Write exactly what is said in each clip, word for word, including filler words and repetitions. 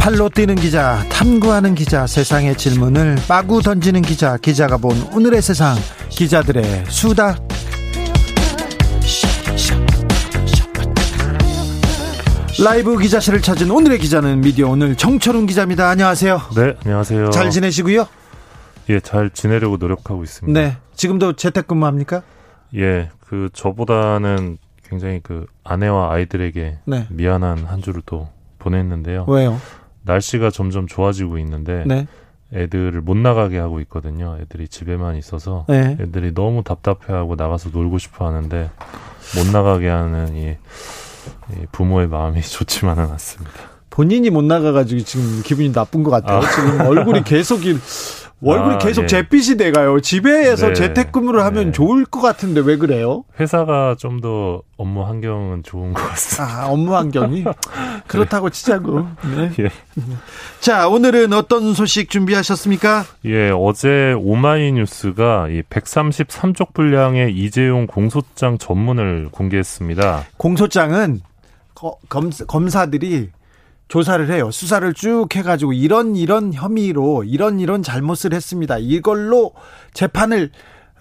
팔로 뛰는 기자, 탐구하는 기자, 세상의 질문을 마구 던지는 기자, 기자가 본 오늘의 세상, 기자들의 수다. 라이브 기자실을 찾은 오늘의 기자는 미디어오늘 정철훈 기자입니다. 안녕하세요. 네, 안녕하세요. 잘 지내시고요? 예, 잘 지내려고 노력하고 있습니다. 네, 지금도 재택근무합니까? 예, 그 저보다는 굉장히 그 아내와 아이들에게 네. 미안한 한 주를 또 보냈는데요. 왜요? 날씨가 점점 좋아지고 있는데 네. 애들을 못 나가게 하고 있거든요. 애들이 집에만 있어서 네. 애들이 너무 답답해하고 나가서 놀고 싶어하는데 못 나가게 하는 이, 이 부모의 마음이 좋지만은 않습니다. 본인이 못 나가가지고 지금 기분이 나쁜 것 같아요. 아. 지금 얼굴이 계속 얼굴이 아, 계속 예. 잿빛이 돼가요. 집에서 네. 재택근무를 하면 네. 좋을 것 같은데 왜 그래요? 회사가 좀 더 업무 환경은 좋은 것 같습니다. 아, 업무 환경이? 그렇다고 네. 치자고. 네. 예. 자, 오늘은 어떤 소식 준비하셨습니까? 예, 어제 오마이뉴스가 이 백삼십삼 쪽 분량의 이재용 공소장 전문을 공개했습니다. 공소장은 거, 검, 검사들이 조사를 해요. 수사를 쭉 해가지고 이런 이런 혐의로 이런 이런 잘못을 했습니다. 이걸로 재판을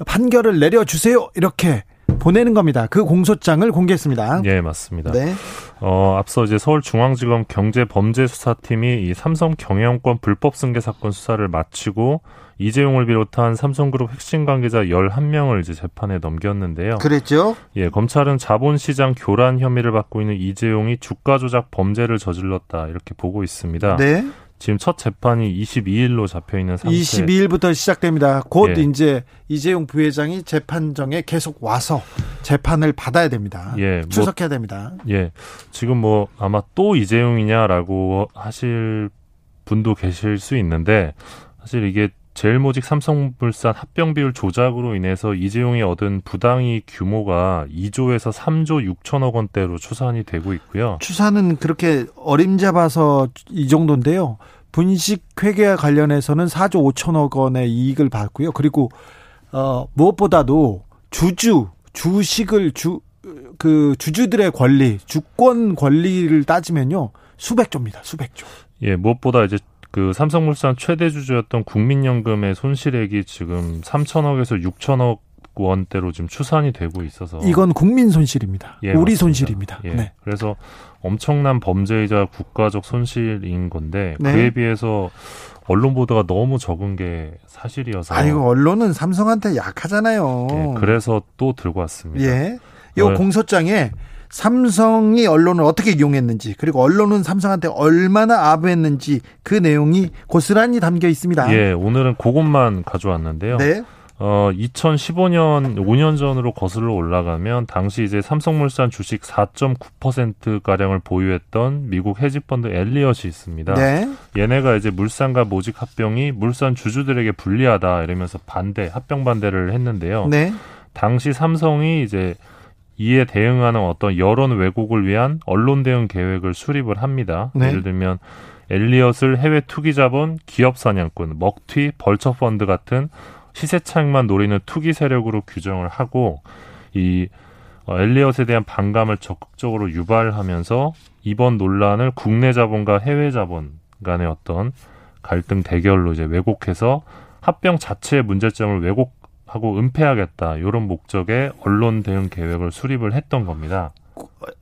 판결을 내려주세요. 이렇게 보내는 겁니다. 그 공소장을 공개했습니다. 네, 맞습니다. 네. 어, 앞서 이제 서울중앙지검 경제범죄수사팀이 이 삼성경영권 불법승계사건 수사를 마치고 이재용을 비롯한 삼성그룹 핵심 관계자 열한 명을 이제 재판에 넘겼는데요. 그랬죠? 예, 검찰은 자본시장 교란 혐의를 받고 있는 이재용이 주가 조작 범죄를 저질렀다 이렇게 보고 있습니다. 네. 지금 첫 재판이 이십이 일로 잡혀 있는 상태. 이십이 일부터 시작됩니다. 곧 예. 이제 이재용 부회장이 재판정에 계속 와서 재판을 받아야 됩니다. 예, 출석해야 뭐, 됩니다. 예, 지금 뭐 아마 또 이재용이냐라고 하실 분도 계실 수 있는데 사실 이게 제일모직 삼성물산 합병 비율 조작으로 인해서 이재용이 얻은 부당이익 규모가 이 조에서 삼 조 육천억 원대로 추산이 되고 있고요. 추산은 그렇게 어림잡아서 이 정도인데요. 분식회계와 관련해서는 사 조 오천억 원의 이익을 받고요. 그리고 어, 무엇보다도 주주, 주식을 주, 그 주주들의 권리, 주권 권리를 따지면요. 수백 조입니다. 수백 조. 예, 무엇보다 이제 그 삼성물산 최대 주주였던 국민연금의 손실액이 지금 삼천억에서 육천억 원대로 지금 추산이 되고 있어서 이건 국민 손실입니다. 예, 우리 맞습니다. 손실입니다. 예. 네. 그래서 엄청난 범죄이자 국가적 손실인 건데 네. 그에 비해서 언론 보도가 너무 적은 게 사실이어서. 아이고, 언론은 삼성한테 약하잖아요. 예, 그래서 또 들고 왔습니다. 예. 이 어, 공소장에 삼성이 언론을 어떻게 이용했는지 그리고 언론은 삼성한테 얼마나 아부했는지 그 내용이 고스란히 담겨 있습니다. 예, 오늘은 그것만 가져왔는데요. 네. 어, 이천십오 년 오 년 전으로 거슬러 올라가면 당시 이제 삼성물산 주식 사 점 구 퍼센트 가량을 보유했던 미국 헤지펀드 엘리엇이 있습니다. 네. 얘네가 이제 물산과 모직 합병이 물산 주주들에게 불리하다 이러면서 반대, 합병 반대를 했는데요. 네. 당시 삼성이 이제 이에 대응하는 어떤 여론 왜곡을 위한 언론 대응 계획을 수립을 합니다. 네. 예를 들면 엘리엇을 해외 투기 자본, 기업 사냥꾼, 먹튀, 벌처 펀드 같은 시세 차익만 노리는 투기 세력으로 규정을 하고 이 엘리엇에 대한 반감을 적극적으로 유발하면서 이번 논란을 국내 자본과 해외 자본 간의 어떤 갈등 대결로 이제 왜곡해서 합병 자체의 문제점을 왜곡 하고 은폐하겠다 이런 목적의 언론 대응 계획을 수립을 했던 겁니다.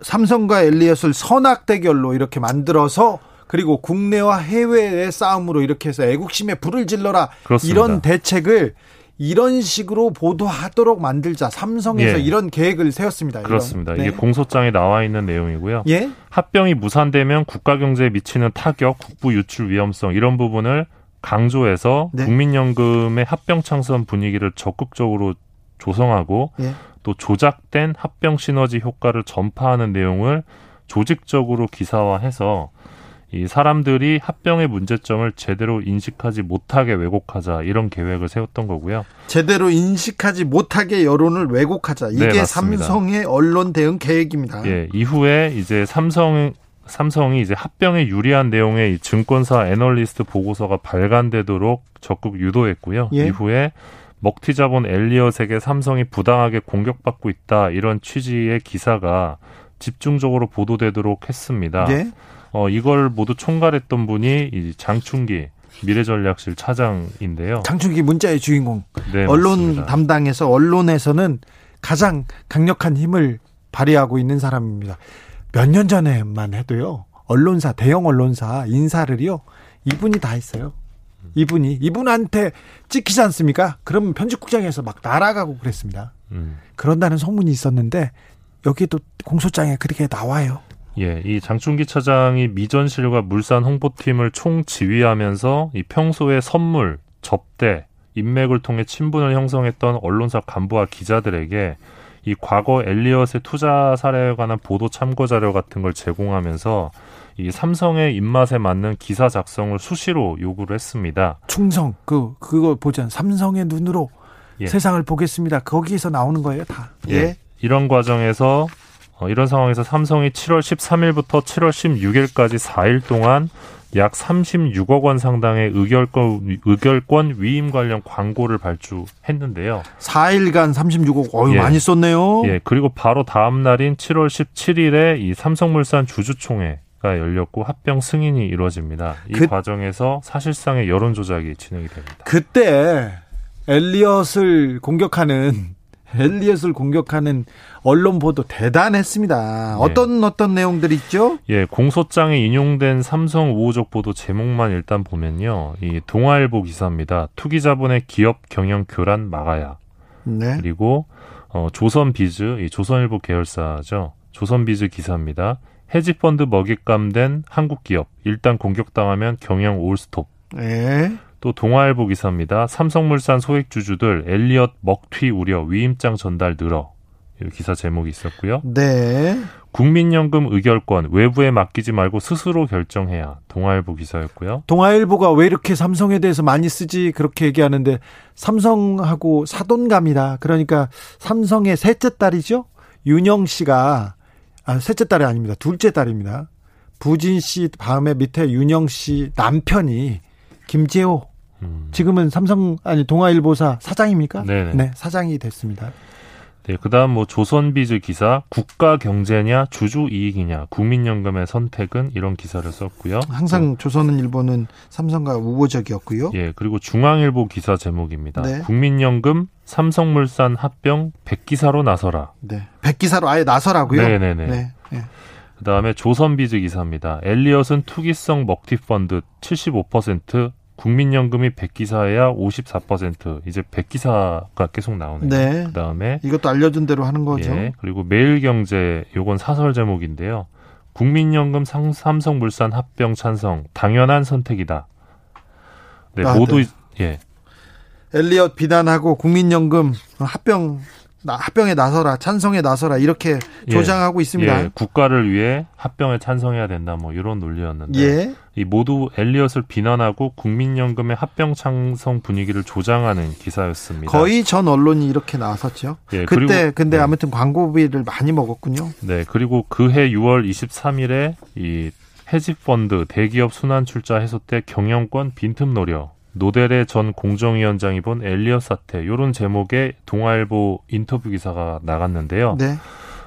삼성과 엘리엇을 선악 대결로 이렇게 만들어서 그리고 국내와 해외의 싸움으로 이렇게 해서 애국심에 불을 질러라. 그렇습니다. 이런 대책을 이런 식으로 보도하도록 만들자. 삼성에서 예. 이런 계획을 세웠습니다. 그렇습니다. 이런. 네. 이게 공소장에 나와 있는 내용이고요. 예? 합병이 무산되면 국가 경제에 미치는 타격, 국부 유출 위험성 이런 부분을 강조해서 네. 국민연금의 합병 창선 분위기를 적극적으로 조성하고 네. 또 조작된 합병 시너지 효과를 전파하는 내용을 조직적으로 기사화해서 이 사람들이 합병의 문제점을 제대로 인식하지 못하게 왜곡하자 이런 계획을 세웠던 거고요. 제대로 인식하지 못하게 여론을 왜곡하자. 이게 네, 삼성의 언론 대응 계획입니다. 예, 이후에 이제 삼성 삼성이 이제 합병에 유리한 내용의 이 증권사 애널리스트 보고서가 발간되도록 적극 유도했고요. 예. 이후에 먹튀자본 엘리엇에게 삼성이 부당하게 공격받고 있다 이런 취지의 기사가 집중적으로 보도되도록 했습니다. 예. 어, 이걸 모두 총괄했던 분이 이 장충기 미래전략실 차장인데요. 장충기 문자의 주인공. 네, 언론 맞습니다. 담당에서 언론에서는 가장 강력한 힘을 발휘하고 있는 사람입니다. 몇 년 전에만 해도요. 언론사, 대형 언론사 인사를요. 이분이 다 했어요. 이분이. 이분한테 찍히지 않습니까? 그러면 편집국장에서 막 날아가고 그랬습니다. 음. 그런다는 소문이 있었는데 여기도 공소장에 그렇게 나와요. 예, 이 장충기 차장이 미전실과 물산 홍보팀을 총지휘하면서 이 평소에 선물, 접대, 인맥을 통해 친분을 형성했던 언론사 간부와 기자들에게 이 과거 엘리엇의 투자 사례에 관한 보도 참고 자료 같은 걸 제공하면서 이 삼성의 입맛에 맞는 기사 작성을 수시로 요구를 했습니다. 충성, 그 그거 보자. 삼성의 눈으로 예. 세상을 보겠습니다. 거기에서 나오는 거예요, 다. 예. 예. 이런 과정에서 이런 상황에서 삼성이 칠월 십삼일부터 칠월 십육일까지 사일 동안 약 삼십육억 원 상당의 의결권, 의결권 위임 관련 광고를 발주했는데요. 사일간 삼십육억, 어유 예. 많이 썼네요. 예, 그리고 바로 다음 날인 칠월 십칠일에 이 삼성물산 주주총회가 열렸고 합병 승인이 이루어집니다. 이 그, 과정에서 사실상의 여론 조작이 진행이 됩니다. 그때 엘리엇을 공격하는 엘리엇을 공격하는 언론 보도 대단했습니다. 어떤 예. 어떤 내용들이 있죠? 예, 공소장에 인용된 삼성 우호적 보도 제목만 일단 보면요. 이 동아일보 기사입니다. 투기 자본의 기업 경영 교란 막아야. 네. 그리고 어, 조선비즈, 이 조선일보 계열사죠. 조선비즈 기사입니다. 헤지펀드 먹잇감된 한국 기업. 일단 공격당하면 경영 올스톱. 네. 또 동아일보 기사입니다. 삼성물산 소액주주들 엘리엇 먹튀 우려 위임장 전달 늘어. 이 기사 제목이 있었고요. 네. 국민연금 의결권 외부에 맡기지 말고 스스로 결정해야. 동아일보 기사였고요. 동아일보가 왜 이렇게 삼성에 대해서 많이 쓰지 그렇게 얘기하는데 삼성하고 사돈갑니다. 그러니까 삼성의 셋째 딸이죠. 윤영 씨가 아, 셋째 딸이 아닙니다. 둘째 딸입니다. 부진 씨 다음에 밑에 윤영 씨 남편이 김재호. 지금은 삼성 아니 동아일보사 사장입니까? 네네. 네, 사장이 됐습니다. 네, 그다음 뭐 조선비즈 기사 국가 경제냐 주주 이익이냐 국민연금의 선택은 이런 기사를 썼고요. 항상 조선일보는 삼성과 우호적이었고요. 예, 그리고 중앙일보 기사 제목입니다. 네. 국민연금 삼성물산 합병 백기사로 나서라. 네, 백기사로 아예 나서라고요? 네네네. 네, 네. 그다음에 조선비즈 기사입니다. 엘리엇은 투기성 먹튀펀드 칠십오 퍼센트. 국민연금이 백기사야 오십사 퍼센트. 이제 백기사가 계속 나오네요. 네. 그다음에 이것도 알려준 대로 하는 거죠. 예, 그리고 매일경제 요건 사설 제목인데요. 국민연금 상, 삼성물산 합병 찬성 당연한 선택이다. 네, 아, 모두 네. 예. 엘리엇 비난하고 국민연금 합병 나, 합병에 나서라, 찬성에 나서라 이렇게 조장하고 예, 있습니다. 예, 국가를 위해 합병에 찬성해야 된다, 뭐 이런 논리였는데 예. 이 모두 엘리엇을 비난하고 국민연금의 합병 찬성 분위기를 조장하는 기사였습니다. 거의 전 언론이 이렇게 나왔었죠. 예, 그때 그리고, 근데 네. 아무튼 광고비를 많이 먹었군요. 네, 그리고 그해 유월 이십삼일에 이 헤지펀드 대기업 순환출자 해소 때 경영권 빈틈 노려. 노델의 전 공정위원장이 본 엘리엇 사태 이런 제목의 동아일보 인터뷰 기사가 나갔는데요. 네.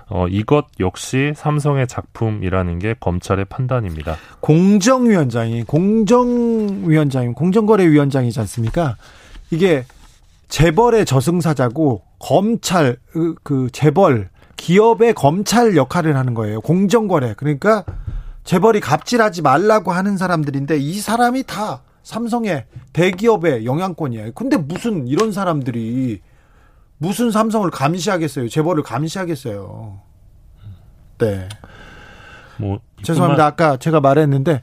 어, 이것 역시 삼성의 작품이라는 게 검찰의 판단입니다. 공정위원장이 공정위원장이 공정거래위원장이지 않습니까? 이게 재벌의 저승사자고 검찰 그 재벌 기업의 검찰 역할을 하는 거예요. 공정거래 그러니까 재벌이 갑질하지 말라고 하는 사람들인데 이 사람이 다. 삼성의 대기업의 영향권이에요. 근데 무슨 이런 사람들이 무슨 삼성을 감시하겠어요? 재벌을 감시하겠어요? 네. 뭐 죄송합니다. 아까 제가 말했는데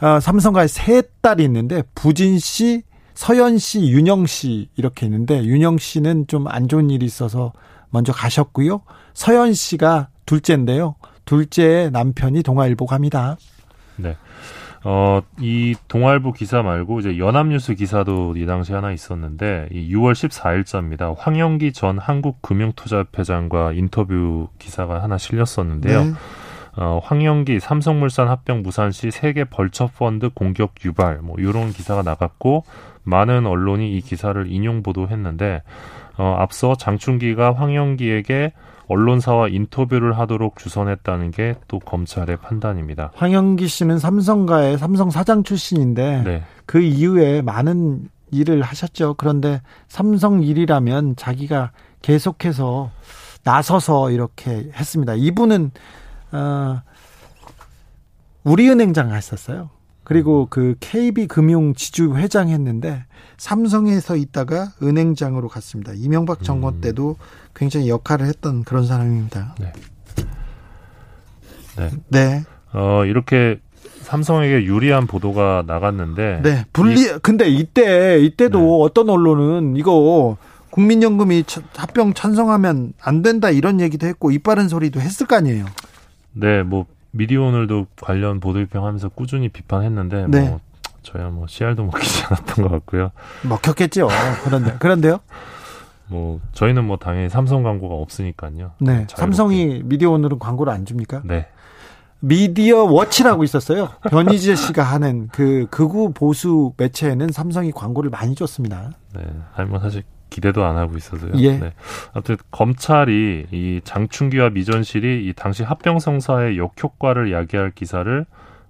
아, 삼성가에 세 딸이 있는데 부진 씨, 서연 씨, 윤영 씨 이렇게 있는데 윤영 씨는 좀 안 좋은 일이 있어서 먼저 가셨고요. 서연 씨가 둘째인데요. 둘째의 남편이 동아일보 갑니다. 네. 어, 이 동아일보 기사 말고 이제 연합뉴스 기사도 이 당시 하나 있었는데 이 유월 십사일자입니다. 황영기 전 한국금융투자협회장과 인터뷰 기사가 하나 실렸었는데요. 네. 어, 황영기 삼성물산 합병 무산시 세계 벌처펀드 공격 유발 뭐 이런 기사가 나갔고 많은 언론이 이 기사를 인용 보도했는데 어, 앞서 장충기가 황영기에게 언론사와 인터뷰를 하도록 주선했다는 게 또 검찰의 판단입니다. 황영기 씨는 삼성가의 삼성 사장 출신인데 네. 그 이후에 많은 일을 하셨죠. 그런데 삼성 일이라면 자기가 계속해서 나서서 이렇게 했습니다. 이분은 어, 우리은행장 했었어요. 그리고 그 케이비 금융지주 회장 했는데 삼성에서 있다가 은행장으로 갔습니다. 이명박 정권 때도 굉장히 역할을 했던 그런 사람입니다. 네. 네. 네. 어, 이렇게 삼성에게 유리한 보도가 나갔는데. 네. 분리, 이, 근데 이때, 이때도 네. 어떤 언론은 이거 국민연금이 합병 찬성하면 안 된다 이런 얘기도 했고 이빠른 소리도 했을 거 아니에요. 네, 뭐. 미디어오늘도 관련 보도비평하면서 꾸준히 비판했는데 네. 뭐 저야 뭐 씨알도 먹히지 않았던 것 같고요. 먹혔겠죠. 그런데 그런데요? 뭐 저희는 뭐 당연히 삼성 광고가 없으니까요. 네, 삼성이 미디어오늘은 광고를 안 줍니까? 네. 미디어 워치라고 있었어요. 변희재 씨가 하는 그 극우 보수 매체에는 삼성이 광고를 많이 줬습니다. 네, 아니 뭐 사실. 기대도 안 하고 있어서요. 예. 네. 아무튼 검찰이 이 장충기와 미전실이 이 당시 합병성사의 역효과를 야기할 기사를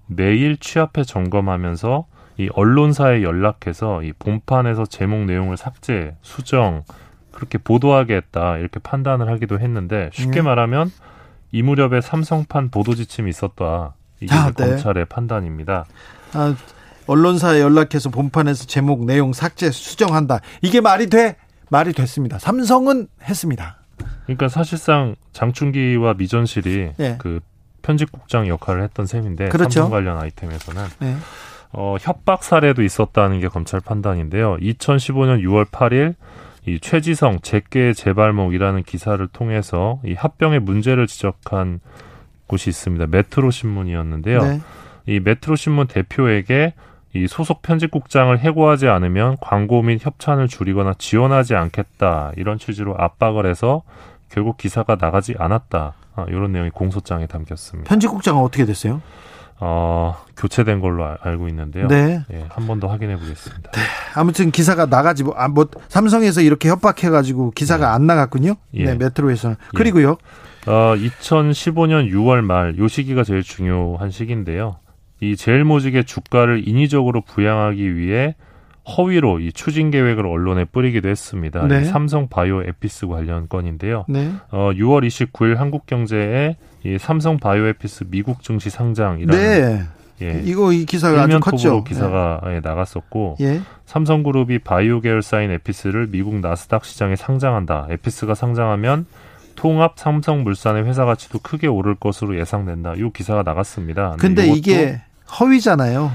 매일 취합해 점검하면서 이 언론사에 연락해서 이 본판에서 제목 내용을 삭제, 수정 그렇게 보도하게 했다 이렇게 판단을 하기도 했는데 쉽게 음. 말하면 이 무렵에 삼성판 보도 지침이 있었다 이게 아, 네. 검찰의 판단입니다. 아, 언론사에 연락해서 본판에서 제목 내용 삭제 수정한다 이게 말이 돼? 말이 됐습니다. 삼성은 했습니다. 그러니까 사실상 장충기와 미전실이 네. 그 편집국장 역할을 했던 셈인데 그렇죠. 삼성 관련 아이템에서는 네. 어, 협박 사례도 있었다는 게 검찰 판단인데요. 이천십오년 유월 팔일 이 최지성 제게 제발목이라는 기사를 통해서 이 합병의 문제를 지적한 곳이 있습니다. 메트로 신문이었는데요. 네. 이 메트로 신문 대표에게 이 소속 편집국장을 해고하지 않으면 광고 및 협찬을 줄이거나 지원하지 않겠다 이런 취지로 압박을 해서 결국 기사가 나가지 않았다 아, 이런 내용이 공소장에 담겼습니다. 편집국장은 어떻게 됐어요? 어, 교체된 걸로 아, 알고 있는데요. 네, 예, 한 번 더 확인해 보겠습니다. 네, 아무튼 기사가 나가지 뭐, 아, 뭐 삼성에서 이렇게 협박해가지고 기사가 네. 안 나갔군요. 예. 네, 메트로에서는 예. 그리고요. 어, 이천십오년 유월 말 요 시기가 제일 중요한 시기인데요. 이 제일모직의 주가를 인위적으로 부양하기 위해 허위로 이 추진 계획을 언론에 뿌리기도 했습니다. 네. 삼성 바이오 에피스 관련 건인데요. 네. 어, 유월 이십구일 한국경제에 이 삼성 바이오 에피스 미국 증시 상장이라는 네. 예, 이거 이 기사가 아주 컸죠. 기사가 네. 나갔었고 예. 삼성그룹이 바이오 계열사인 에피스를 미국 나스닥 시장에 상장한다. 에피스가 상장하면 통합 삼성물산의 회사 가치도 크게 오를 것으로 예상된다. 이 기사가 나갔습니다. 근데 이게 허위잖아요.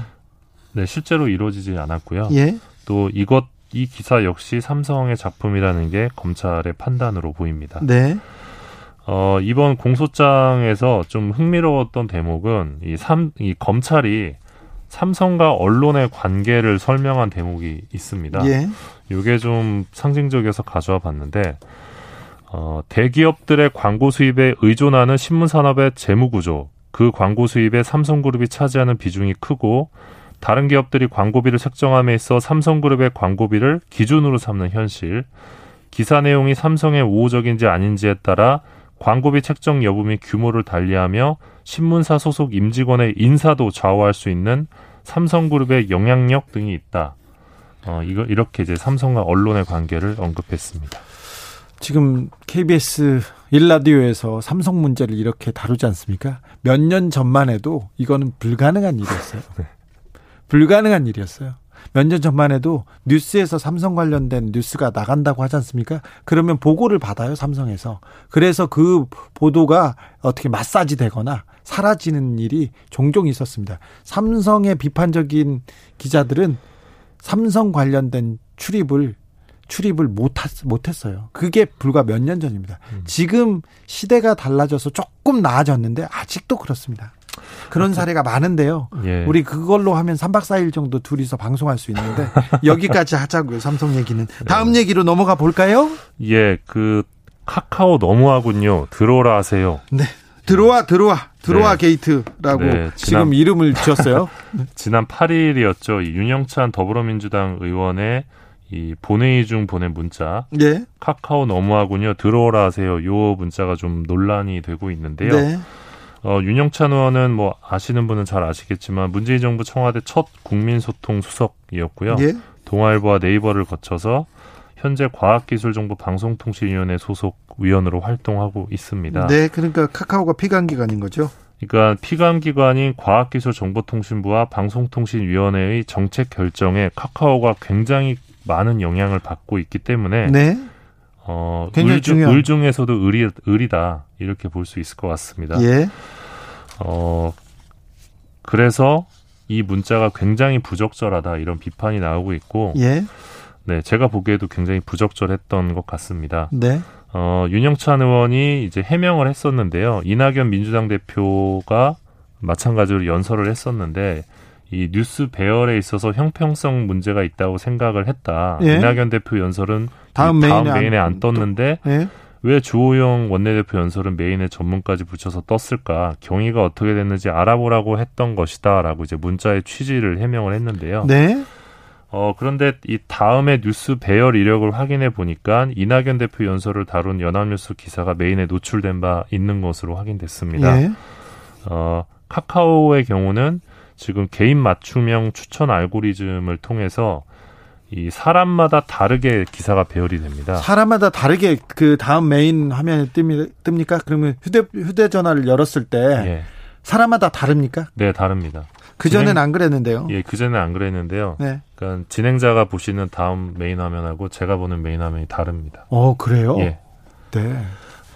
네, 실제로 이루어지지 않았고요. 예. 또 이것 이 기사 역시 삼성의 작품이라는 게 검찰의 판단으로 보입니다. 네. 어, 이번 공소장에서 좀 흥미로웠던 대목은 이 삼 이 검찰이 삼성과 언론의 관계를 설명한 대목이 있습니다. 예. 이게 좀 상징적이어서 가져와 봤는데 어, 대기업들의 광고 수입에 의존하는 신문산업의 재무구조, 그 광고 수입에 삼성그룹이 차지하는 비중이 크고 다른 기업들이 광고비를 책정함에 있어 삼성그룹의 광고비를 기준으로 삼는 현실, 기사 내용이 삼성의 우호적인지 아닌지에 따라 광고비 책정 여부 및 규모를 달리하며 신문사 소속 임직원의 인사도 좌우할 수 있는 삼성그룹의 영향력 등이 있다. 어, 이거, 이렇게 이제 삼성과 언론의 관계를 언급했습니다. 지금 케이비에스 일 라디오에서 삼성 문제를 이렇게 다루지 않습니까? 몇 년 전만 해도 이거는 불가능한 일이었어요. 네. 불가능한 일이었어요. 몇 년 전만 해도 뉴스에서 삼성 관련된 뉴스가 나간다고 하지 않습니까? 그러면 보고를 받아요, 삼성에서. 그래서 그 보도가 어떻게 마사지 되거나 사라지는 일이 종종 있었습니다. 삼성의 비판적인 기자들은 삼성 관련된 출입을 출입을 못했어요. 그게 불과 몇 년 전입니다. 음. 지금 시대가 달라져서 조금 나아졌는데 아직도 그렇습니다. 그런 사례가 많은데요. 예. 우리 그걸로 하면 삼박 사일 정도 둘이서 방송할 수 있는데 여기까지 하자고요. 삼성 얘기는. 다음 예. 얘기로 넘어가 볼까요? 예, 그 카카오 너무하군요. 들어오라 하세요. 네. 들어와 들어와 들어와 네. 게이트라고 네, 지난, 지금 이름을 지었어요. 지난 팔일이었죠. 이 윤영찬 더불어민주당 의원의 이 본회의 중 보낸 문자. 네. 카카오 너무하군요. 들어오라 하세요. 요 문자가 좀 논란이 되고 있는데요. 네. 어, 윤영찬 의원은 뭐 아시는 분은 잘 아시겠지만 문재인 정부 청와대 첫 국민소통 수석이었고요. 네. 동아일보와 네이버를 거쳐서 현재 과학기술정보방송통신위원회 소속 위원으로 활동하고 있습니다. 네, 그러니까 카카오가 피감기관인 거죠? 그러니까 피감기관인 과학기술정보통신부와 방송통신위원회의 정책 결정에 카카오가 굉장히 많은 영향을 받고 있기 때문에 네. 어, 굉장히 중요한. 을중에서도 을이, 을이다 이렇게 볼 수 있을 것 같습니다. 예. 어, 그래서 이 문자가 굉장히 부적절하다 이런 비판이 나오고 있고 예. 네, 제가 보기에도 굉장히 부적절했던 것 같습니다. 네. 어, 윤영찬 의원이 이제 해명을 했었는데요. 이낙연 민주당 대표가 마찬가지로 연설을 했었는데 이 뉴스 배열에 있어서 형평성 문제가 있다고 생각을 했다. 예? 이낙연 대표 연설은 다음, 다음 메인에, 메인에 안, 안 떴는데 또, 예? 왜 주호영 원내대표 연설은 메인에 전문까지 붙여서 떴을까? 경위가 어떻게 됐는지 알아보라고 했던 것이다. 라고 이제 문자의 취지를 해명을 했는데요. 네. 어, 그런데 이 다음에 뉴스 배열 이력을 확인해 보니까 이낙연 대표 연설을 다룬 연합뉴스 기사가 메인에 노출된 바 있는 것으로 확인됐습니다. 예. 어, 카카오의 경우는 지금 개인 맞춤형 추천 알고리즘을 통해서 이 사람마다 다르게 기사가 배열이 됩니다. 사람마다 다르게 그 다음 메인 화면에 뜹니까? 그러면 휴대, 휴대전화를 열었을 때 예. 사람마다 다릅니까? 네, 다릅니다. 그전엔 안 그랬는데요. 예, 그전엔 안 그랬는데요. 네. 그러니까 진행자가 보시는 다음 메인 화면하고 제가 보는 메인 화면이 다릅니다. 어, 그래요? 예. 네.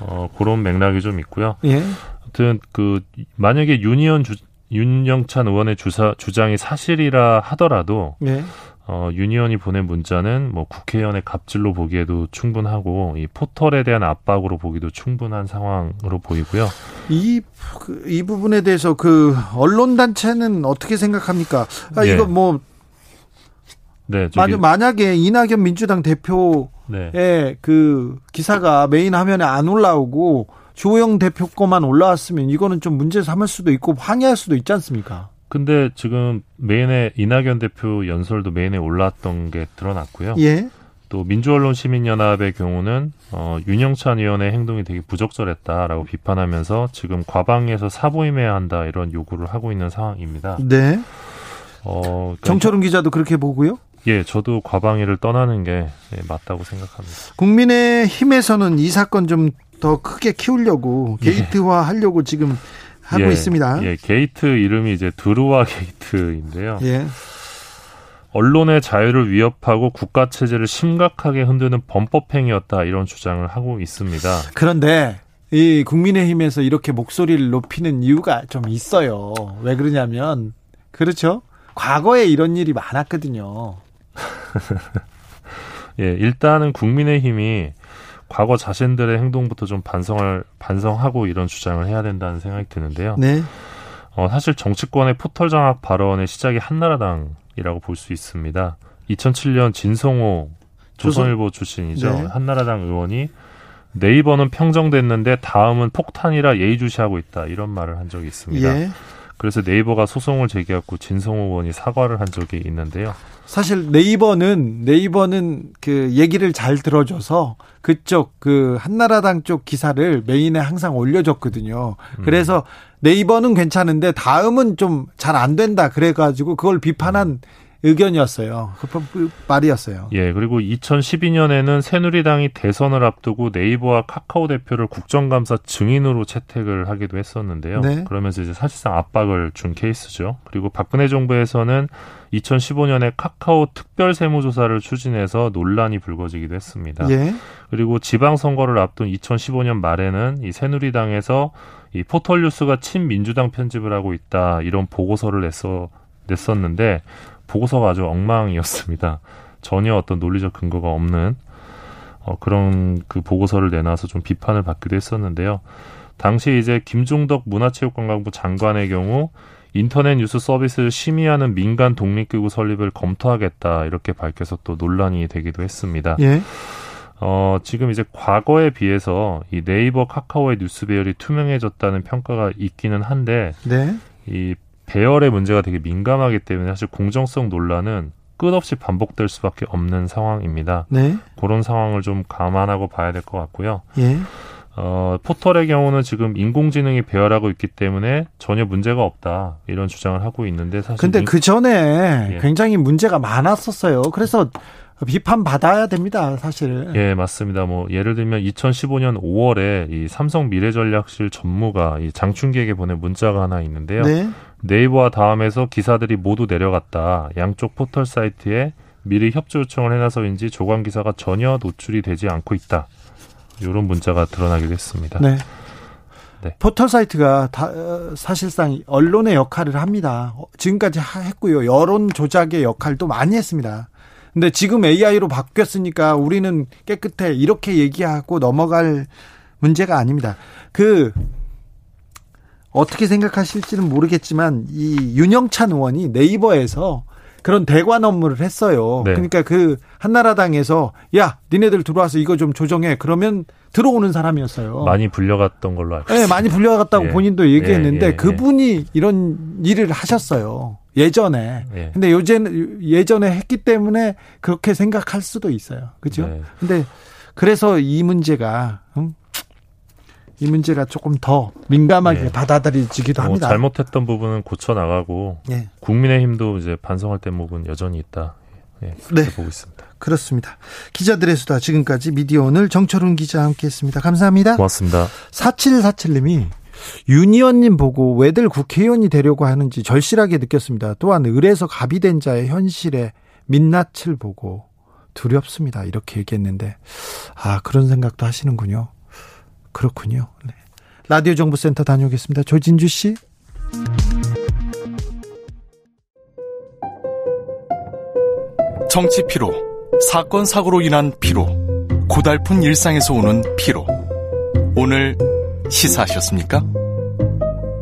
어, 그런 맥락이 좀 있고요. 예. 아무튼 그 만약에 윤희원 주, 윤영찬 의원의 주사, 주장이 사실이라 하더라도 예. 어, 윤 의원이 보낸 문자는 뭐 국회의원의 갑질로 보기에도 충분하고 이 포털에 대한 압박으로 보기도 충분한 상황으로 보이고요. 이, 이 부분에 대해서 그 언론 단체는 어떻게 생각합니까? 아, 네. 이거 뭐 네, 저기, 만약에 이낙연 민주당 대표의 네. 그 기사가 메인 화면에 안 올라오고 조영 대표 거만 올라왔으면 이거는 좀 문제 삼을 수도 있고 항의할 수도 있지 않습니까? 근데 지금 메인에 이낙연 대표 연설도 메인에 올라왔던 게 드러났고요. 예. 또 민주언론시민연합의 경우는 어, 윤영찬 의원의 행동이 되게 부적절했다라고 비판하면서 지금 과방위에서 사보임해야 한다 이런 요구를 하고 있는 상황입니다. 네. 어, 그러니까 정철훈 기자도 그렇게 보고요? 예, 저도 과방위를 떠나는 게 예, 맞다고 생각합니다. 국민의힘에서는 이 사건 좀 더 크게 키우려고 게이트화 예. 하려고 지금 하고 예, 있습니다. 예, 게이트 이름이 이제 드루와 게이트인데요. 예. 언론의 자유를 위협하고 국가 체제를 심각하게 흔드는 범법 행위였다 이런 주장을 하고 있습니다. 그런데 이 국민의힘에서 이렇게 목소리를 높이는 이유가 좀 있어요. 왜 그러냐면 그렇죠. 과거에 이런 일이 많았거든요. 예, 일단은 국민의힘이 과거 자신들의 행동부터 좀 반성을, 반성하고 이런 주장을 해야 된다는 생각이 드는데요. 네. 어, 사실 정치권의 포털장악 발언의 시작이 한나라당이라고 볼 수 있습니다. 이천칠년 진성호 조선일보 출신이죠. 네. 한나라당 의원이 네이버는 평정됐는데 다음은 폭탄이라 예의주시하고 있다. 이런 말을 한 적이 있습니다. 예. 그래서 네이버가 소송을 제기했고 진성호 의원이 사과를 한 적이 있는데요. 사실 네이버는 네이버는 그 얘기를 잘 들어줘서 그쪽 그 한나라당 쪽 기사를 메인에 항상 올려줬거든요. 그래서 음. 네이버는 괜찮은데 다음은 좀 잘 안 된다 그래가지고 그걸 비판한 음. 의견이었어요. 그 말이었어요. 예, 그리고 이천십이년에는 새누리당이 대선을 앞두고 네이버와 카카오 대표를 국정감사 증인으로 채택을 하기도 했었는데요. 네. 그러면서 이제 사실상 압박을 준 케이스죠. 그리고 박근혜 정부에서는 이천십오년에 카카오 특별 세무조사를 추진해서 논란이 불거지기도 했습니다. 예. 그리고 지방선거를 앞둔 이천십오년 말에는 이 새누리당에서 이 포털뉴스가 친민주당 편집을 하고 있다 이런 보고서를 냈어, 냈었는데 보고서가 아주 엉망이었습니다. 전혀 어떤 논리적 근거가 없는 어, 그런 그 보고서를 내놔서 좀 비판을 받기도 했었는데요. 당시 이제 김종덕 문화체육관광부 장관의 경우 인터넷 뉴스 서비스를 심의하는 민간 독립기구 설립을 검토하겠다 이렇게 밝혀서 또 논란이 되기도 했습니다. 예. 어, 지금 이제 과거에 비해서 이 네이버, 카카오의 뉴스 배열이 투명해졌다는 평가가 있기는 한데 네. 이 배열의 문제가 되게 민감하기 때문에 사실 공정성 논란은 끝없이 반복될 수밖에 없는 상황입니다. 네. 그런 상황을 좀 감안하고 봐야 될 것 같고요. 예. 어, 포털의 경우는 지금 인공지능이 배열하고 있기 때문에 전혀 문제가 없다 이런 주장을 하고 있는데 사실 근데 인... 그 전에 예. 굉장히 문제가 많았었어요. 그래서 비판 받아야 됩니다, 사실은. 예, 맞습니다. 뭐 예를 들면 이천십오년 오월에 이 삼성 미래전략실 전무가 이 장충기에게 보낸 문자가 하나 있는데요. 네. 네이버와 다음에서 기사들이 모두 내려갔다. 양쪽 포털 사이트에 미리 협조 요청을 해놔서인지 조간 기사가 전혀 노출이 되지 않고 있다. 이런 문자가 드러나기도 했습니다. 네. 네. 포털 사이트가 다, 사실상 언론의 역할을 합니다. 지금까지 했고요. 여론 조작의 역할도 많이 했습니다. 근데 지금 에이아이로 바뀌었으니까 우리는 깨끗해. 이렇게 얘기하고 넘어갈 문제가 아닙니다. 그 어떻게 생각하실지는 모르겠지만 이 윤영찬 의원이 네이버에서 그런 대관 업무를 했어요. 네. 그러니까 그 한나라당에서 야, 니네들 들어와서 이거 좀 조정해. 그러면 들어오는 사람이었어요. 많이 불려갔던 걸로 알고 있습니다. 네, 많이 불려갔다고 예. 본인도 얘기했는데 예, 예, 예. 그분이 이런 일을 하셨어요. 예전에. 예. 근데 요즘 예전에 했기 때문에 그렇게 생각할 수도 있어요. 그죠? 네. 근데 그래서 이 문제가 음? 이 문제가 조금 더 민감하게 예. 받아들여지기도 합니다. 뭐 잘못했던 부분은 고쳐나가고 예. 국민의힘도 이제 반성할 대목은 여전히 있다. 예, 그렇게 네. 보고 있습니다. 그렇습니다. 기자들의 수다 지금까지 미디어오늘 정철훈 기자와 함께했습니다. 감사합니다. 고맙습니다. 사칠사칠님이 윤 의원님 보고 왜들 국회의원이 되려고 하는지 절실하게 느꼈습니다. 또한 을에서 갑이 된 자의 현실에 민낯을 보고 두렵습니다. 이렇게 얘기했는데 아 그런 생각도 하시는군요. 그렇군요. 네. 라디오 정보센터 다녀오겠습니다. 조진주 씨. 정치 피로, 사건 사고로 인한 피로, 고달픈 일상에서 오는 피로. 오늘 시사하셨습니까?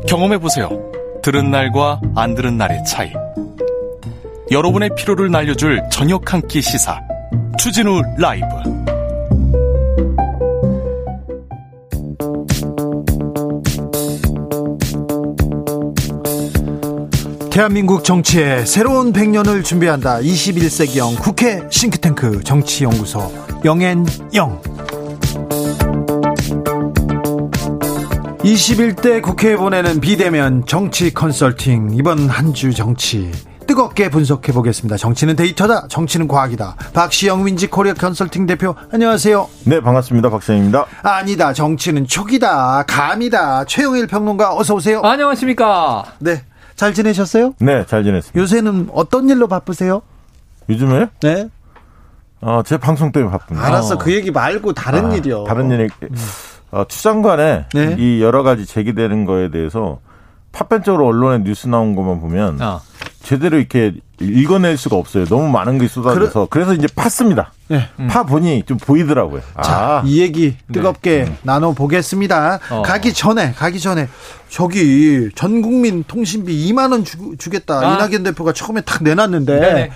경험해보세요. 들은 날과 안 들은 날의 차이. 여러분의 피로를 날려줄 저녁 한 끼 시사 추진우 라이브. 대한민국 정치의 새로운 백 년을 준비한다. 이십일세기형 국회 싱크탱크 정치연구소 영앤영. 이십일대 국회에 보내는 비대면 정치 컨설팅. 이번 한 주 정치 뜨겁게 분석해 보겠습니다. 정치는 데이터다, 정치는 과학이다. 박시영 민지코리아 컨설팅 대표 안녕하세요. 네, 반갑습니다. 박시영입니다. 아니다, 정치는 촉이다, 감이다. 최영일 평론가 어서 오세요. 안녕하십니까. 네, 잘 지내셨어요? 네, 잘 지냈습니다. 요새는 어떤 일로 바쁘세요? 요즘에? 네. 어, 제 방송 때문에 바쁩니다. 알았어, 어. 그 얘기 말고 다른 아, 일이요. 다른 일이. 음. 어, 추장관에 네? 이 여러 가지 제기되는 거에 대해서 파편적으로 언론에 뉴스 나온 것만 보면 어. 제대로 이렇게 읽어낼 수가 없어요. 너무 많은 게 쏟아져서. 그래, 그래서 이제 팠습니다. 네. 음. 파보니 좀 보이더라고요. 자, 아. 이 얘기 뜨겁게 네. 나눠보겠습니다. 어. 가기 전에, 가기 전에 저기 전 국민 통신비 이만 원 주, 주겠다. 아. 이낙연 대표가 처음에 딱 내놨는데 네네.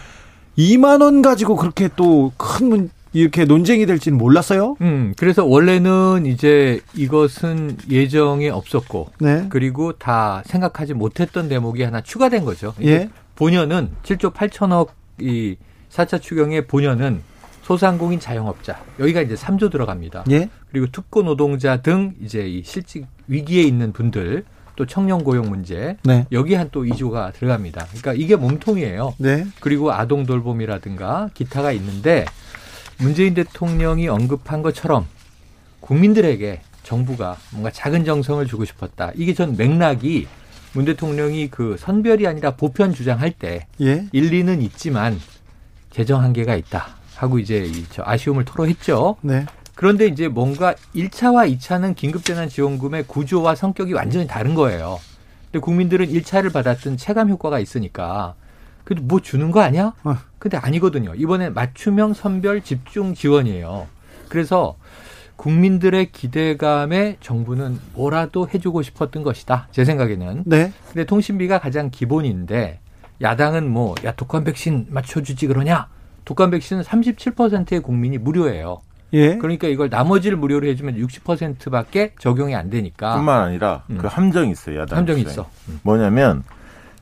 이만 원 가지고 그렇게 또 큰 문제 이렇게 논쟁이 될지는 몰랐어요. 음, 그래서 원래는 이제 이것은 예정에 없었고, 네. 그리고 다 생각하지 못했던 대목이 하나 추가된 거죠. 예. 본연은 칠조 팔천억 이 사 차 추경의 본연은 소상공인 자영업자 여기가 이제 삼조 들어갑니다. 예. 그리고 특고 노동자 등 이제 이 실직 위기에 있는 분들 또 청년 고용 문제 네. 여기 한 또 이조가 들어갑니다. 그러니까 이게 몸통이에요. 네. 그리고 아동 돌봄이라든가 기타가 있는데. 문재인 대통령이 언급한 것처럼 국민들에게 정부가 뭔가 작은 정성을 주고 싶었다. 이게 전 맥락이 문 대통령이 그 선별이 아니라 보편 주장할 때 예? 일리는 있지만 재정 한계가 있다 하고 이제 아쉬움을 토로했죠. 네. 그런데 이제 뭔가 일 차와 이 차는 긴급재난지원금의 구조와 성격이 완전히 다른 거예요. 근데 국민들은 일 차를 받았던 체감 효과가 있으니까 그래도 뭐 주는 거 아니야? 어. 근데 아니거든요. 이번에 맞춤형 선별 집중 지원이에요. 그래서 국민들의 기대감에 정부는 뭐라도 해주고 싶었던 것이다. 제 생각에는. 네. 근데 통신비가 가장 기본인데 야당은 뭐 야 독감 백신 맞춰주지 그러냐. 독감 백신은 삼십칠 퍼센트의 국민이 무료예요. 예. 그러니까 이걸 나머지를 무료로 해주면 육십 퍼센트밖에 적용이 안 되니까. 뿐만 아니라 음. 그 함정이 있어요. 야당 함정이 주장이. 있어. 음. 뭐냐면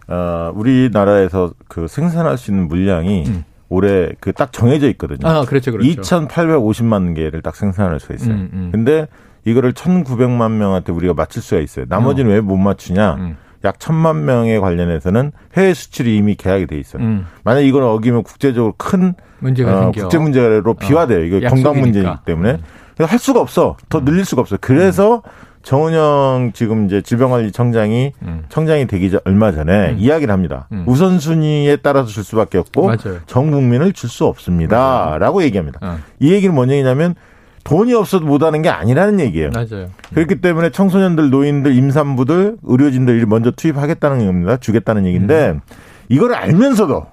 어, 우리나라에서 그 생산할 수 있는 물량이 음. 올해 그 딱 정해져 있거든요. 아, 그렇죠, 그렇죠. 이천팔백오십만 개를 딱 생산할 수 있어요. 음, 음. 근데 이거를 천구백만 명한테 우리가 맞출 수가 있어요. 나머지는 어. 왜 못 맞추냐? 음. 약 천만 명에 관련해서는 해외 수출이 이미 계약이 돼 있어요. 음. 만약 이걸 어기면 국제적으로 큰 문제가 어, 국제 문제로 비화돼요. 어. 이거 약속이니까. 건강 문제이기 때문에 음. 그래서 할 수가 없어. 더 늘릴 수가 없어. 그래서 음. 정은영 지금 이제 질병관리청장이 음. 청장이 되기 전, 얼마 전에 음. 이야기를 합니다. 음. 우선순위에 따라서 줄 수밖에 없고 맞아요. 전 국민을 줄 수 없습니다라고 얘기합니다. 어. 이 얘기는 뭐냐면 돈이 없어도 못하는 게 아니라는 얘기예요. 맞아요. 그렇기 음. 때문에 청소년들, 노인들, 임산부들, 의료진들 먼저 투입하겠다는 겁니다. 주겠다는 얘기인데 음. 이걸 알면서도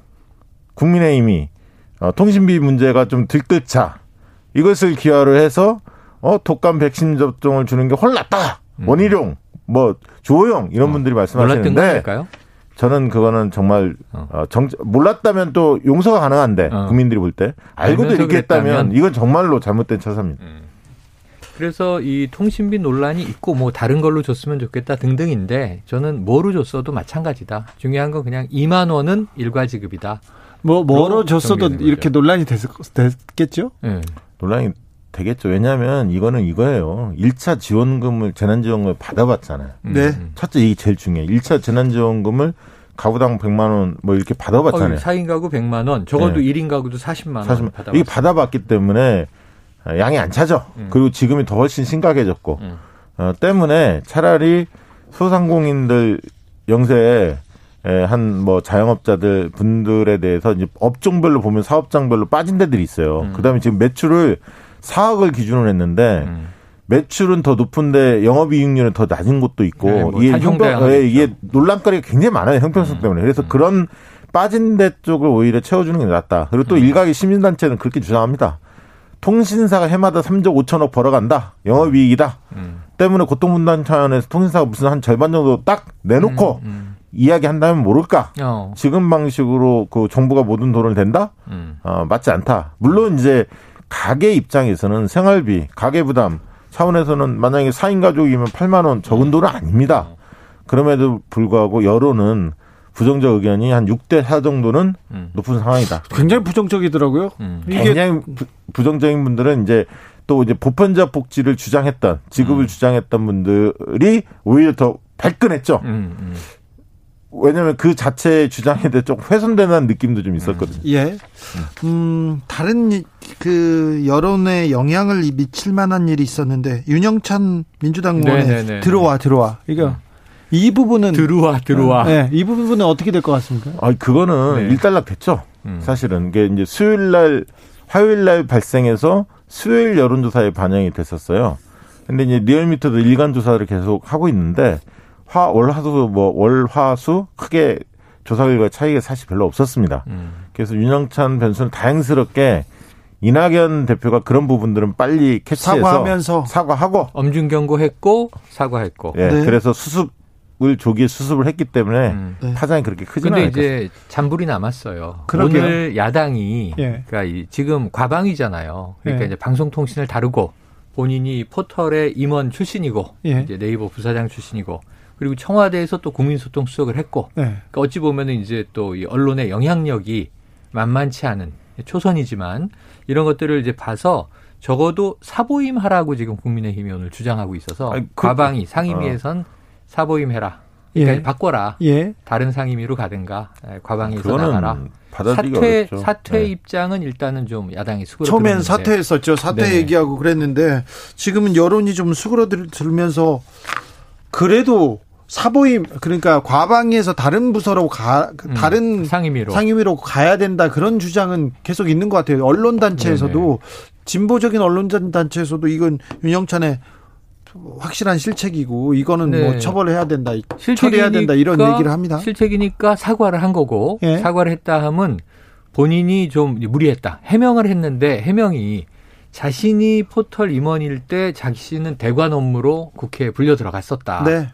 국민의힘이 어, 통신비 문제가 좀 들끓자 이것을 기화를 해서 어, 독감 백신 접종을 주는 게 훨 낫다. 음. 원희룡, 뭐 조호영 이런 어, 분들이 말씀하시는데 저는 그거는 정말 어, 정, 몰랐다면 또 용서가 가능한데 어. 국민들이 볼 때 알고도 이렇게 했다면 이건 정말로 잘못된 처사입니다. 음. 그래서 이 통신비 논란이 있고 뭐 다른 걸로 줬으면 좋겠다 등등인데 저는 뭐로 줬어도 마찬가지다. 중요한 건 그냥 이만 원은 일괄 지급이다. 뭐 뭐로 줬어도 이렇게 논란이 됐, 됐겠죠? 네. 논란이 되겠죠. 왜냐하면 이거는 이거예요. 일 차 지원금을 재난지원금을 받아봤잖아요. 네. 첫째 이게 제일 중요해요. 일 차 재난지원금을 가구당 백만 원 뭐 이렇게 받아봤잖아요. 어, 사 인 가구 백만 원 적어도 네. 일 인 가구도 사십만 원 받아봤어요. 이게 받아봤기 때문에 양이 안 차죠. 음. 그리고 지금이 더 훨씬 심각해졌고 음. 어, 때문에 차라리 소상공인들 영세에 한 뭐 자영업자들 분들에 대해서 이제 업종별로 보면 사업장별로 빠진 데들이 있어요. 음. 그다음에 지금 매출을 사억을 기준으로 했는데 음. 매출은 더 높은데 영업이익률은 더 낮은 곳도 있고 네, 뭐 이게, 형평, 예, 이게 논란거리가 굉장히 많아요. 형평성 음. 때문에. 그래서 음. 그런 빠진 데 쪽을 오히려 채워주는 게 낫다. 그리고 또 음. 일각의 시민단체는 그렇게 주장합니다. 통신사가 해마다 삼조 오천억 벌어간다. 영업이익이다. 음. 때문에 고통분담 차원에서 통신사가 무슨 한 절반 정도 딱 내놓고 음. 음. 이야기한다면 모를까? 어. 지금 방식으로 그 정부가 모든 돈을 댄다? 음. 어, 맞지 않다. 물론 이제 가게 입장에서는 생활비, 가계 부담 차원에서는 만약에 사 인 가족이면 팔만 원 적은 돈은 아닙니다. 그럼에도 불구하고 여론은 부정적 의견이 한 육 대 사 정도는 음. 높은 상황이다. 굉장히 부정적이더라고요. 음. 이게 굉장히 부, 부정적인 분들은 이제 또 이제 보편적 복지를 주장했던, 지급을 음. 주장했던 분들이 오히려 더 발끈했죠. 음. 음. 왜냐하면 그 자체의 주장에 대해 조금 훼손되는 느낌도 좀 있었거든요. 예. 음, 다른 그 여론에 영향을 미칠 만한 일이 있었는데 윤영찬 민주당 의원의 들어와 들어와 이거 이 부분은 들어와 들어와. 네, 이 부분은 어떻게 될 것 같습니까? 아, 그거는 네. 일단락 됐죠. 사실은 이게 이제 수요일 날, 화요일 날 발생해서 수요일 여론조사에 반영이 됐었어요. 근데 이제 리얼미터도 일간 조사를 계속 하고 있는데. 화, 월, 하수, 뭐, 월, 화, 수, 크게 조사 결과 차이가 사실 별로 없었습니다. 음. 그래서 윤영찬 변수는 다행스럽게 이낙연 대표가 그런 부분들은 빨리 캐치해서 사과하면서. 사과하고. 엄중경고했고, 사과했고. 예, 네. 그래서 수습을, 조기에 수습을 했기 때문에 음. 네. 파장이 그렇게 크지는 않았어요. 근데 이제 잔불이 남았어요. 그러게요. 오늘 야당이, 예. 그러니까 지금 과방위잖아요. 그러니까 예. 이제 방송통신을 다루고 본인이 포털의 임원 출신이고, 예. 이제 네이버 부사장 출신이고, 그리고 청와대에서 또 국민소통 수석을 했고, 네. 그러니까 어찌 보면은 이제 또 이 언론의 영향력이 만만치 않은 초선이지만 이런 것들을 이제 봐서 적어도 사보임하라고 지금 국민의힘이 오늘 주장하고 있어서 아니, 그, 과방위 상임위에선 어. 사보임해라, 그러니까 예. 바꿔라, 예. 다른 상임위로 가든가 과방위에서 나가라. 사퇴 어렵죠. 사퇴 네. 입장은 일단은 좀 야당이 수그러들었는데 처음엔 사퇴했었죠. 사퇴 네. 얘기하고 그랬는데 지금은 여론이 좀 수그러들면서 그래도. 사보임 그러니까 과방위에서 다른 부서로 가 다른 음, 상임위로. 상임위로 가야 된다 그런 주장은 계속 있는 것 같아요. 언론 단체에서도 진보적인 언론 단체에서도 이건 윤영찬의 확실한 실책이고 이거는 네. 뭐 처벌을 해야 된다, 처리해야 된다 이런 얘기를 합니다. 실책이니까 사과를 한 거고 예. 사과를 했다 하면 본인이 좀 무리했다 해명을 했는데 해명이 자신이 포털 임원일 때 자신은 대관 업무로 국회에 불려 들어갔었다. 네.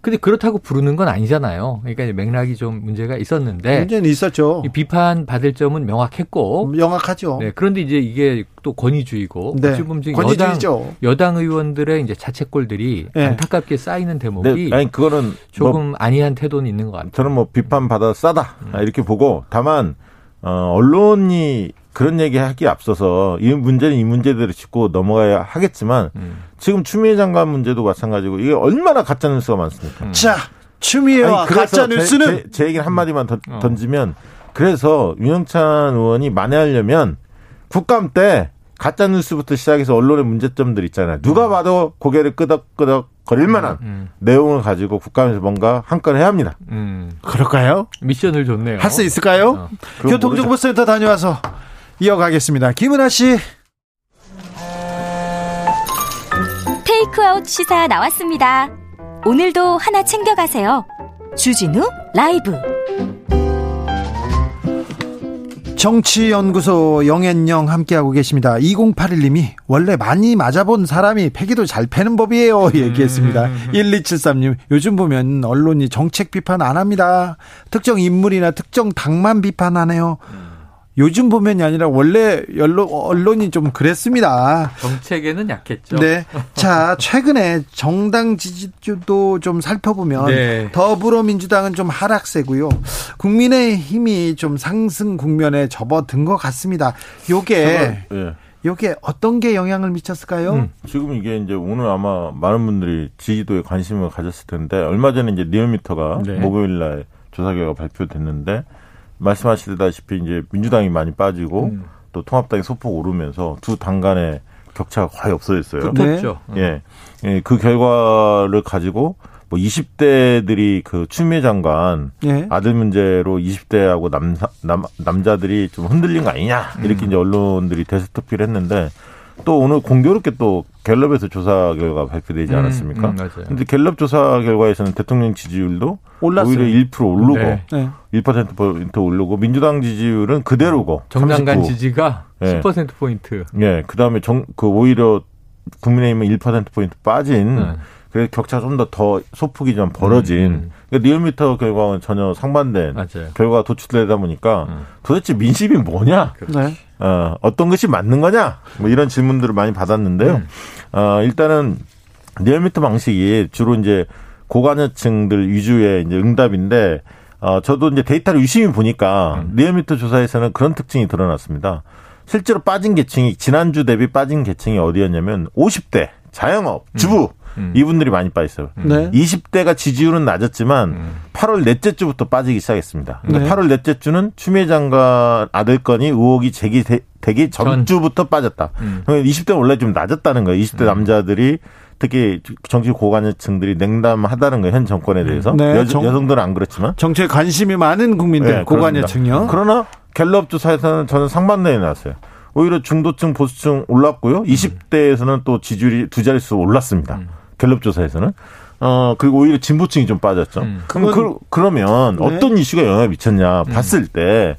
근데 그렇다고 부르는 건 아니잖아요. 그러니까 맥락이 좀 문제가 있었는데. 문제는 있었죠. 비판 받을 점은 명확했고. 명확하죠. 네. 그런데 이제 이게 또 권위주의고. 네. 어찌 보면 권위주의죠. 여당, 여당 의원들의 이제 자책골들이 네. 안타깝게 쌓이는 대목이. 네. 아니, 그거는 조금 뭐, 안이한 태도는 있는 것 같아요. 저는 뭐 비판 받아 싸다. 음. 이렇게 보고. 다만, 어, 언론이 그런 얘기하기에 앞서서 이 문제는 이 문제대로 짚고 넘어가야 하겠지만 음. 지금 추미애 장관 문제도 마찬가지고 이게 얼마나 가짜뉴스가 많습니까? 음. 자, 추미애와 가짜뉴스는. 제, 제, 제 얘기를 한마디만 던, 어. 던지면 그래서 윤영찬 의원이 만회하려면 국감 때 가짜뉴스부터 시작해서 언론의 문제점들 있잖아요. 누가 봐도 고개를 끄덕끄덕 거릴 만한 음, 음. 내용을 가지고 국감에서 뭔가 한 건 해야 합니다. 음. 그럴까요? 미션을 줬네요. 할 수 있을까요? 어. 교통정보센터 다녀와서 이어가겠습니다. 김은하 씨. 테이크아웃 시사 나왔습니다. 오늘도 하나 챙겨가세요. 주진우 라이브. 정치연구소 영앤영 함께하고 계십니다. 이공팔일 님이 원래 많이 맞아본 사람이 패기도 잘 패는 법이에요. 얘기했습니다. 일이칠삼 님 요즘 보면 언론이 정책 비판 안 합니다. 특정 인물이나 특정 당만 비판하네요. 요즘 보면이 아니라 원래 언론이 좀 그랬습니다. 정책에는 약했죠. 네. 자, 최근에 정당 지지율도 좀 살펴보면 네. 더불어민주당은 좀 하락세고요. 국민의힘이 좀 상승 국면에 접어든 것 같습니다. 요게 네. 요게 어떤 게 영향을 미쳤을까요? 음. 지금 이게 이제 오늘 아마 많은 분들이 지지도에 관심을 가졌을 텐데 얼마 전에 이제 리얼미터가 네. 목요일 날 조사 결과 발표됐는데. 말씀하시다시피 이제 민주당이 많이 빠지고 음. 또 통합당이 소폭 오르면서 두 당 간의 격차가 거의 없어졌어요. 그렇죠. 네. 예. 예, 그 결과를 가지고 뭐 이십 대들이 그 추미애 장관 예. 아들 문제로 이십 대하고 남사, 남 남자들이 좀 흔들린 거 아니냐 이렇게 음. 이제 언론들이 대세 토픽을 했는데 또 오늘 공교롭게 또 갤럽에서 조사 결과 발표되지 않았습니까? 음, 음, 그런데 갤럽 조사 결과에서는 대통령 지지율도 올랐어요. 오히려 일 퍼센트 오르고 네. 네. 일 퍼센트 포인트 오르고 민주당 지지율은 그대로고 정당간 지지가 네. 십 퍼센트 포인트. 네. 그다음에 정, 그 오히려 국민의힘은 일 퍼센트 포인트 빠진 네. 그래서 격차가 좀 더 더 소폭이 좀 벌어진 음, 음. 그러니까 리얼미터 결과는 전혀 상반된 맞아요. 결과가 도출되다 보니까 음. 도대체 민심이 뭐냐? 네. 어, 어떤 것이 맞는 거냐? 뭐 이런 질문들을 많이 받았는데요. 음. 어, 일단은 리얼미터 방식이 주로 이제 고관여층들 위주의 이제 응답인데 어, 저도 이제 데이터를 유심히 보니까 음. 리얼미터 조사에서는 그런 특징이 드러났습니다. 실제로 빠진 계층이 지난주 대비 빠진 계층이 어디였냐면 오십 대 자영업 주부 음. 음. 이분들이 많이 빠졌어요. 네. 이십 대가 지지율은 낮았지만 음. 팔월 넷째 주부터 빠지기 시작했습니다. 네. 팔월 넷째 주는 추미애 장관 아들 건이 의혹이 제기되기 전주부터 빠졌다. 음. 이십 대는 원래 좀 낮았다는 거예요. 이십 대 음. 남자들이 특히 정치 고관여층들이 냉담하다는 거예요. 현 정권에 대해서. 네. 여, 여성들은 안 그렇지만. 정치에 관심이 많은 국민들 네, 고관여층이요. 그러나 갤럽 조사에서는 저는 상반대에 나왔어요. 오히려 중도층 보수층 올랐고요. 이십 대에서는 또 지지율이 두 자릿수 올랐습니다. 음. 갤럽 조사에서는. 어, 그리고 오히려 진보층이 좀 빠졌죠. 음. 그럼, 그, 그러면 네. 어떤 이슈가 영향을 미쳤냐 봤을 음. 때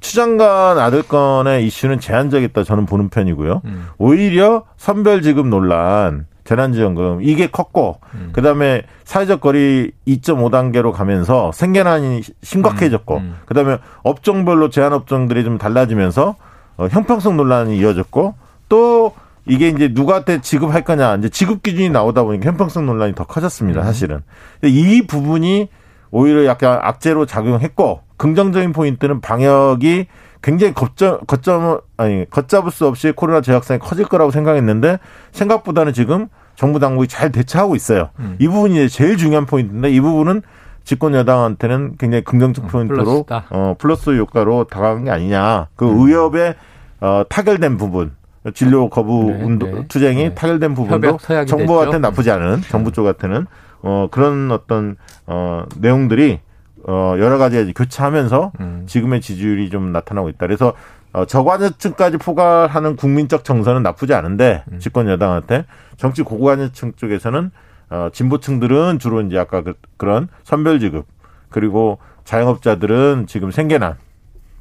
추장관 아들 건의 이슈는 제한적이다 저는 보는 편이고요. 음. 오히려 선별지급 논란, 재난지원금 이게 컸고 음. 그다음에 사회적 거리 이 점 오 단계로 가면서 생계난이 심각해졌고 음. 음. 그다음에 업종별로 제한업종들이 좀 달라지면서 어, 형평성 논란이 이어졌고 또 이게 이제 누구한테 지급할 거냐 이제 지급 기준이 나오다 보니까 형평성 논란이 더 커졌습니다. 사실은 이 부분이 오히려 약간 악재로 작용했고 긍정적인 포인트는 방역이 굉장히 거점, 거점 아니 걷잡을 수 없이 코로나 재확산이 커질 거라고 생각했는데 생각보다는 지금 정부 당국이 잘 대처하고 있어요. 음. 이 부분이 이제 제일 중요한 포인트인데 이 부분은 집권 여당한테는 굉장히 긍정적 포인트로 음, 어, 플러스 효과로 다가간 게 아니냐. 그 음. 의협에 어, 타결된 부분. 진료 거부 네, 운동, 네, 투쟁이 네. 타결된 부분도 정부한테는 나쁘지 않은 정부 쪽한테는 어, 그런 어떤 어, 내용들이 어, 여러 가지 교차하면서 음. 지금의 지지율이 좀 나타나고 있다. 그래서 어, 저관여층까지 포괄하는 국민적 정서는 나쁘지 않은데 음. 집권 여당한테 정치 고관여층 쪽에서는 어, 진보층들은 주로 이제 아까 그, 그런 선별지급 그리고 자영업자들은 지금 생계난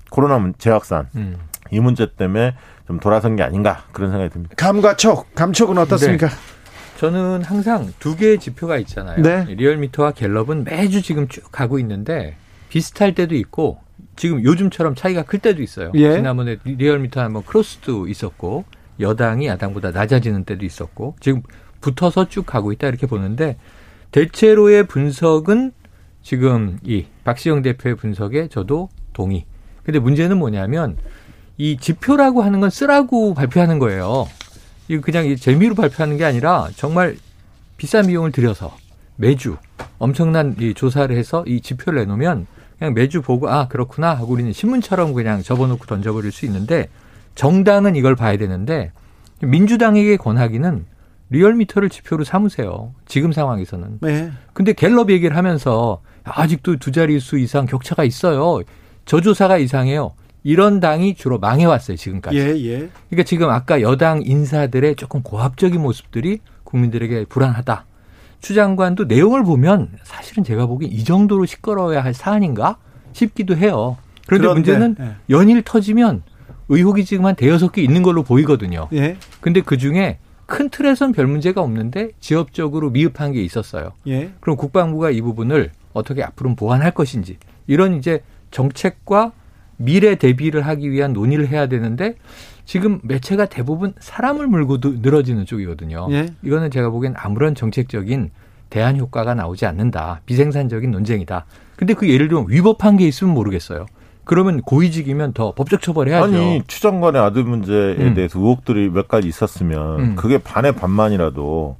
코로나 재확산. 음. 이 문제 때문에 좀 돌아선 게 아닌가 그런 생각이 듭니다. 감과 촉, 감촉은 어떻습니까? 네. 저는 항상 두 개의 지표가 있잖아요. 네. 리얼미터와 갤럽은 매주 지금 쭉 가고 있는데 비슷할 때도 있고 지금 요즘처럼 차이가 클 때도 있어요. 예. 지난번에 리얼미터 한번 크로스도 있었고 여당이 야당보다 낮아지는 때도 있었고 지금 붙어서 쭉 가고 있다 이렇게 보는데 대체로의 분석은 지금 이 박시영 대표의 분석에 저도 동의. 근데 문제는 뭐냐면 이 지표라고 하는 건 쓰라고 발표하는 거예요. 이거 그냥 재미로 발표하는 게 아니라 정말 비싼 비용을 들여서 매주 엄청난 이 조사를 해서 이 지표를 내놓으면 그냥 매주 보고 아 그렇구나 하고 우리는 신문처럼 그냥 접어놓고 던져버릴 수 있는데 정당은 이걸 봐야 되는데 민주당에게 권하기는 리얼미터를 지표로 삼으세요. 지금 상황에서는. 네. 근데 갤럽 얘기를 하면서 아직도 두 자릿수 이상 격차가 있어요. 저조사가 이상해요. 이런 당이 주로 망해왔어요. 지금까지. 예, 예. 그러니까 지금 아까 여당 인사들의 조금 고압적인 모습들이 국민들에게 불안하다. 추 장관도 내용을 보면 사실은 제가 보기엔 이 정도로 시끄러워야 할 사안인가 싶기도 해요. 그런데, 그런데 문제는 예. 연일 터지면 의혹이 지금 한 대여섯 개 있는 걸로 보이거든요. 예. 근데 그중에 큰 틀에선 별 문제가 없는데 지역적으로 미흡한 게 있었어요. 예. 그럼 국방부가 이 부분을 어떻게 앞으로 보완할 것인지 이런 이제 정책과 미래 대비를 하기 위한 논의를 해야 되는데 지금 매체가 대부분 사람을 물고 늘어지는 쪽이거든요. 예. 이거는 제가 보기엔 아무런 정책적인 대안 효과가 나오지 않는다. 비생산적인 논쟁이다. 근데 그 예를 들면 위법한 게 있으면 모르겠어요. 그러면 고위직이면 더 법적 처벌해야죠. 아니, 추 장관의 아들 문제에 음. 대해서 의혹들이 몇 가지 있었으면 음. 그게 반의 반만이라도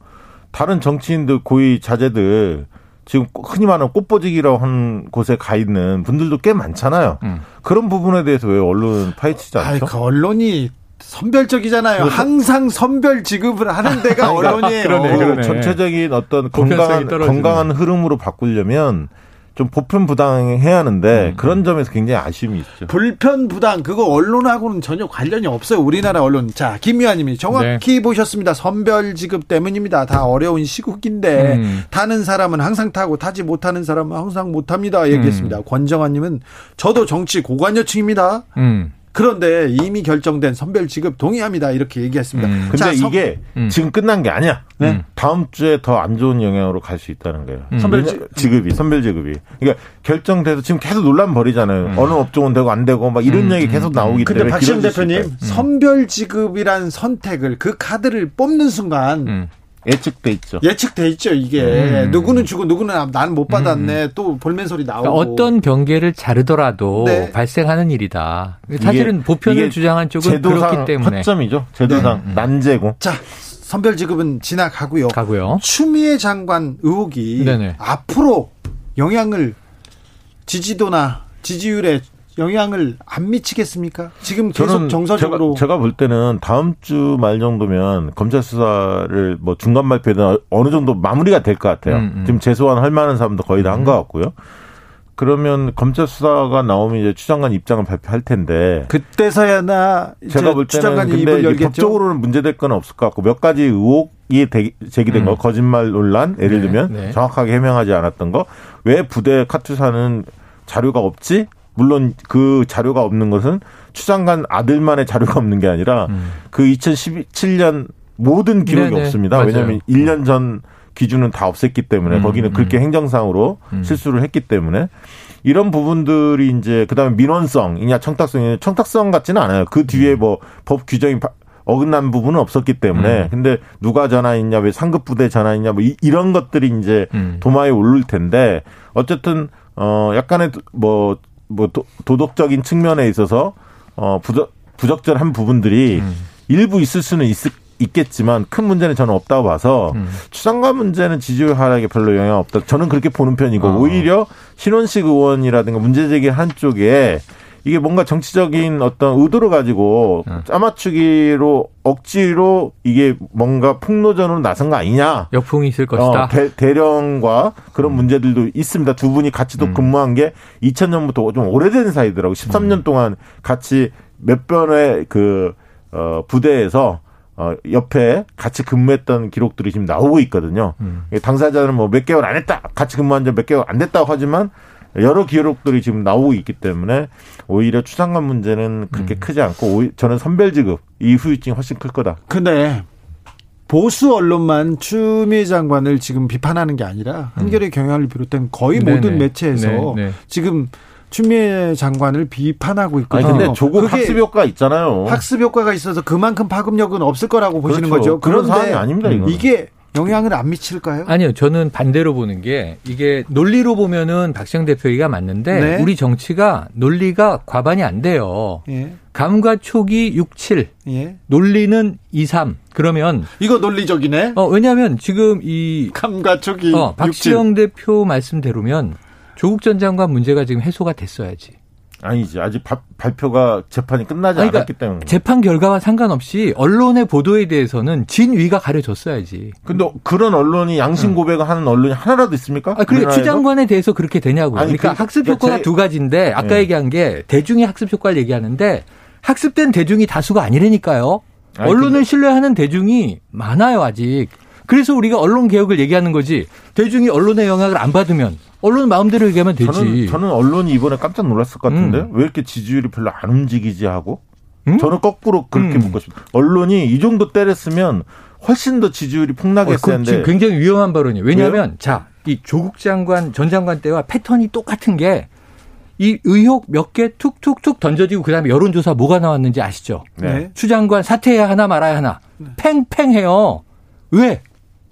다른 정치인들 고위 자제들 지금 흔히 말하는 꽃보직이라고 하는 곳에 가 있는 분들도 꽤 많잖아요. 음. 그런 부분에 대해서 왜 언론은 파헤치지 않죠? 아이, 그 언론이 선별적이잖아요. 그래서? 항상 선별 지급을 하는 데가 언론이에요. 그러네, 그러네. 전체적인 어떤 건강한, 건강한 흐름으로 바꾸려면 좀 보편부당해야 하는데 음. 그런 점에서 굉장히 아쉬움이 있죠. 불편부당 그거 언론하고는 전혀 관련이 없어요. 우리나라 언론. 자, 김미화 님이 정확히 네. 보셨습니다. 선별지급 때문입니다. 다 어려운 시국인데 음. 타는 사람은 항상 타고 타지 못하는 사람은 항상 못합니다. 얘기했습니다. 음. 권정환 님은 저도 정치 고관여층입니다. 음. 그런데 이미 결정된 선별지급 동의합니다. 이렇게 얘기했습니다. 음. 근데 자, 이게 음. 지금 끝난 게 아니야. 네? 음. 다음 주에 더 안 좋은 영향으로 갈 수 있다는 거예요. 음. 선별지급이. 선별지급이. 그러니까 결정돼서 지금 계속 논란 벌이잖아요. 음. 어느 업종은 되고 안 되고 막 이런 음. 얘기 계속 나오기 음. 때문에. 근데 박시영 대표님 음. 선별지급이란 선택을 그 카드를 뽑는 순간 음. 예측돼 있죠. 예측돼 있죠. 이게 음. 누구는 주고 누구는 나는 못 받았네. 음. 또 볼멘소리 나오고. 그러니까 어떤 경계를 자르더라도 네. 발생하는 일이다. 사실은 이게, 보편을 이게 주장한 쪽은 그렇기 때문에. 허점이죠. 제도상 네. 난제고. 자, 선별지급은 지나가고요. 가고요. 추미애 장관 의혹이 네네. 앞으로 영향을 지지도나 지지율에 영향을 안 미치겠습니까? 지금 계속 정서적으로. 제가, 제가 볼 때는 다음 주 말 정도면 검찰 수사를 뭐 중간 발표든 어느 정도 마무리가 될 것 같아요. 음, 음. 지금 재소환할 만한 사람도 거의 다 한 것 음. 같고요. 그러면 검찰 수사가 나오면 이제 추 장관 입장을 발표할 텐데. 그때서야나 제가 볼 때는 근데 입을 법적으로는 문제될 건 없을 것 같고 몇 가지 의혹이 제기된 음. 거. 거짓말 논란 예를 네, 들면 네. 정확하게 해명하지 않았던 거. 왜 부대 카투사는 자료가 없지? 물론 그 자료가 없는 것은 추 장관 아들만의 자료가 없는 게 아니라 음. 그 이천십칠 년 모든 기록이 네네. 없습니다. 맞아요. 왜냐하면 일 년 전 기준은 다 없앴기 때문에 음. 거기는 그렇게 음. 행정상으로 음. 실수를 했기 때문에 이런 부분들이 이제 그다음에 민원성이냐 청탁성이냐 청탁성 같지는 않아요. 그 뒤에 음. 뭐 법 규정이 어긋난 부분은 없었기 때문에 음. 근데 누가 전화했냐 왜 상급 부대 전화했냐 뭐 이, 이런 것들이 이제 음. 도마에 오를 텐데 어쨌든 어 약간의 뭐 뭐 도, 도덕적인 측면에 있어서 어 부적, 부적절한 부분들이 음. 일부 있을 수는 있, 있겠지만 큰 문제는 저는 없다고 봐서 음. 추 장관 문제는 지지율 하락에 별로 영향 없다. 저는 그렇게 보는 편이고 어. 오히려 신원식 의원이라든가 문제제기 한쪽에 이게 뭔가 정치적인 어떤 의도를 가지고 음. 짜맞추기로 억지로 이게 뭔가 폭로전으로 나선 거 아니냐. 역풍이 있을 것이다. 어, 대, 대령과 그런 음. 문제들도 있습니다. 두 분이 같이 또 음. 근무한 게 이천 년부터 좀 오래된 사이더라고요. 십삼 년 음. 동안 같이 몇 번의 그 어, 부대에서 어, 옆에 같이 근무했던 기록들이 지금 나오고 있거든요. 음. 당사자는 뭐 몇 개월 안 했다. 같이 근무한 지 몇 개월 안 됐다고 하지만 여러 기록들이 지금 나오고 있기 때문에 오히려 추상관 문제는 그렇게 음. 크지 않고 저는 선별지급 이 후유증이 훨씬 클 거다. 근데 보수 언론만 추미애 장관을 지금 비판하는 게 아니라 한겨레 음. 경향을 비롯한 거의 네네. 모든 매체에서 네네. 지금 추미애 장관을 비판하고 있거든요. 아니, 근데 조국 학습효과 있잖아요. 학습효과가 있어서 그만큼 파급력은 없을 거라고 그렇죠. 보시는 거죠. 그런 상황이 아닙니다. 이거는. 이게 영향을 안 미칠까요? 아니요. 저는 반대로 보는 게 이게 논리로 보면은 박시영 대표가 맞는데 네. 우리 정치가 논리가 과반이 안 돼요. 예. 감과 촉이 육, 칠, 예. 논리는 이, 삼. 그러면 이거 논리적이네. 어, 왜냐하면 지금 이 감과 촉이 어, 박시영 대표 말씀대로면 조국 전 장관 문제가 지금 해소가 됐어야지. 아니지. 아직 바, 발표가 재판이 끝나지 그러니까 않았기 때문에. 재판 결과와 상관없이 언론의 보도에 대해서는 진위가 가려졌어야지. 근데 그런 언론이 양심 고백을 응. 하는 언론이 하나라도 있습니까? 아, 그래, 추 장관에 대해서 그렇게 되냐고요. 아니, 그러니까 그, 학습 효과가 제, 두 가지인데 아까 예. 얘기한 게 대중이 학습 효과를 얘기하는데 학습된 대중이 다수가 아니라니까요. 아니, 언론을 근데. 신뢰하는 대중이 많아요 아직. 그래서 우리가 언론 개혁을 얘기하는 거지. 대중이 언론의 영향을 안 받으면. 언론 마음대로 얘기하면 되지. 저는, 저는 언론이 이번에 깜짝 놀랐을 것 같은데 음. 왜 이렇게 지지율이 별로 안 움직이지 하고 음? 저는 거꾸로 그렇게 음. 묻고 싶어요. 언론이 이 정도 때렸으면 훨씬 더 지지율이 폭락했을 텐데. 어, 굉장히 위험한 발언이에요. 왜냐하면 자, 이 조국 장관 전 장관 때와 패턴이 똑같은 게 이 의혹 몇 개 툭툭툭 던져지고 그다음에 여론조사 뭐가 나왔는지 아시죠? 네. 추 장관 사퇴해야 하나 말아야 하나. 네. 팽팽해요. 왜?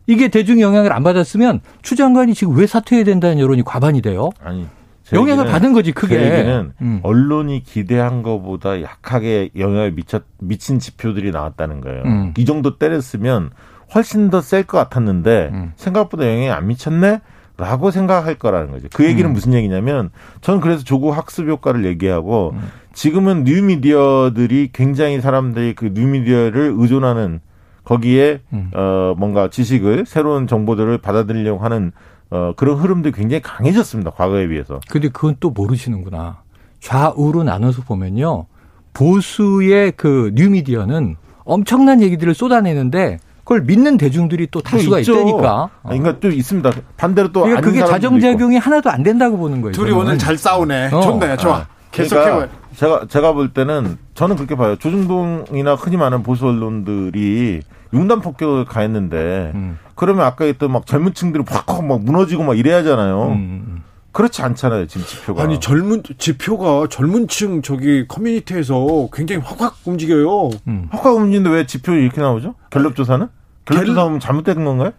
이게 대중 영향을 안 받았으면 추 장관이 지금 왜 사퇴해야 된다는 여론이 과반이 돼요? 아니. 영향을 얘기는, 받은 거지 크게. 제 얘기는 음. 언론이 기대한 것보다 약하게 영향을 미쳤, 미친 지표들이 나왔다는 거예요. 음. 이 정도 때렸으면 훨씬 더 셀 것 같았는데 음. 생각보다 영향이 안 미쳤네? 라고 생각할 거라는 거죠. 그 얘기는 음. 무슨 얘기냐면 저는 그래서 조국 학습 효과를 얘기하고 음. 지금은 뉴미디어들이 굉장히 사람들이 그 뉴미디어를 의존하는 거기에 음. 어, 뭔가 지식을 새로운 정보들을 받아들이려고 하는 어, 그런 흐름들이 굉장히 강해졌습니다. 과거에 비해서. 그런데 그건 또 모르시는구나. 좌우로 나눠서 보면요. 보수의 그 뉴미디어는 엄청난 얘기들을 쏟아내는데 그걸 믿는 대중들이 또 다수가 있죠. 있다니까. 아니, 그러니까 또 있습니다. 반대로 또 그러니까 아닌 그게 자정작용이 하나도 안 된다고 보는 거예요. 둘이 저는. 오늘 잘 싸우네. 어. 좋네. 좋아. 아. 그러니까 제가 제가 볼 때는 저는 그렇게 봐요. 조중동이나 흔히 많은 보수 언론들이 융단 폭격을 가했는데 음. 그러면 아까 했던 막 젊은층들이 확확 막 무너지고 막 이래야잖아요. 음. 그렇지 않잖아요 지금 지표가. 아니 젊은 지표가 젊은층 저기 커뮤니티에서 굉장히 확확 움직여요. 음. 확확 움직이는데 왜 지표 이렇게 나오죠? 갤럽 조사는? 갤럽 갤... 조사하면 잘못된 건가요?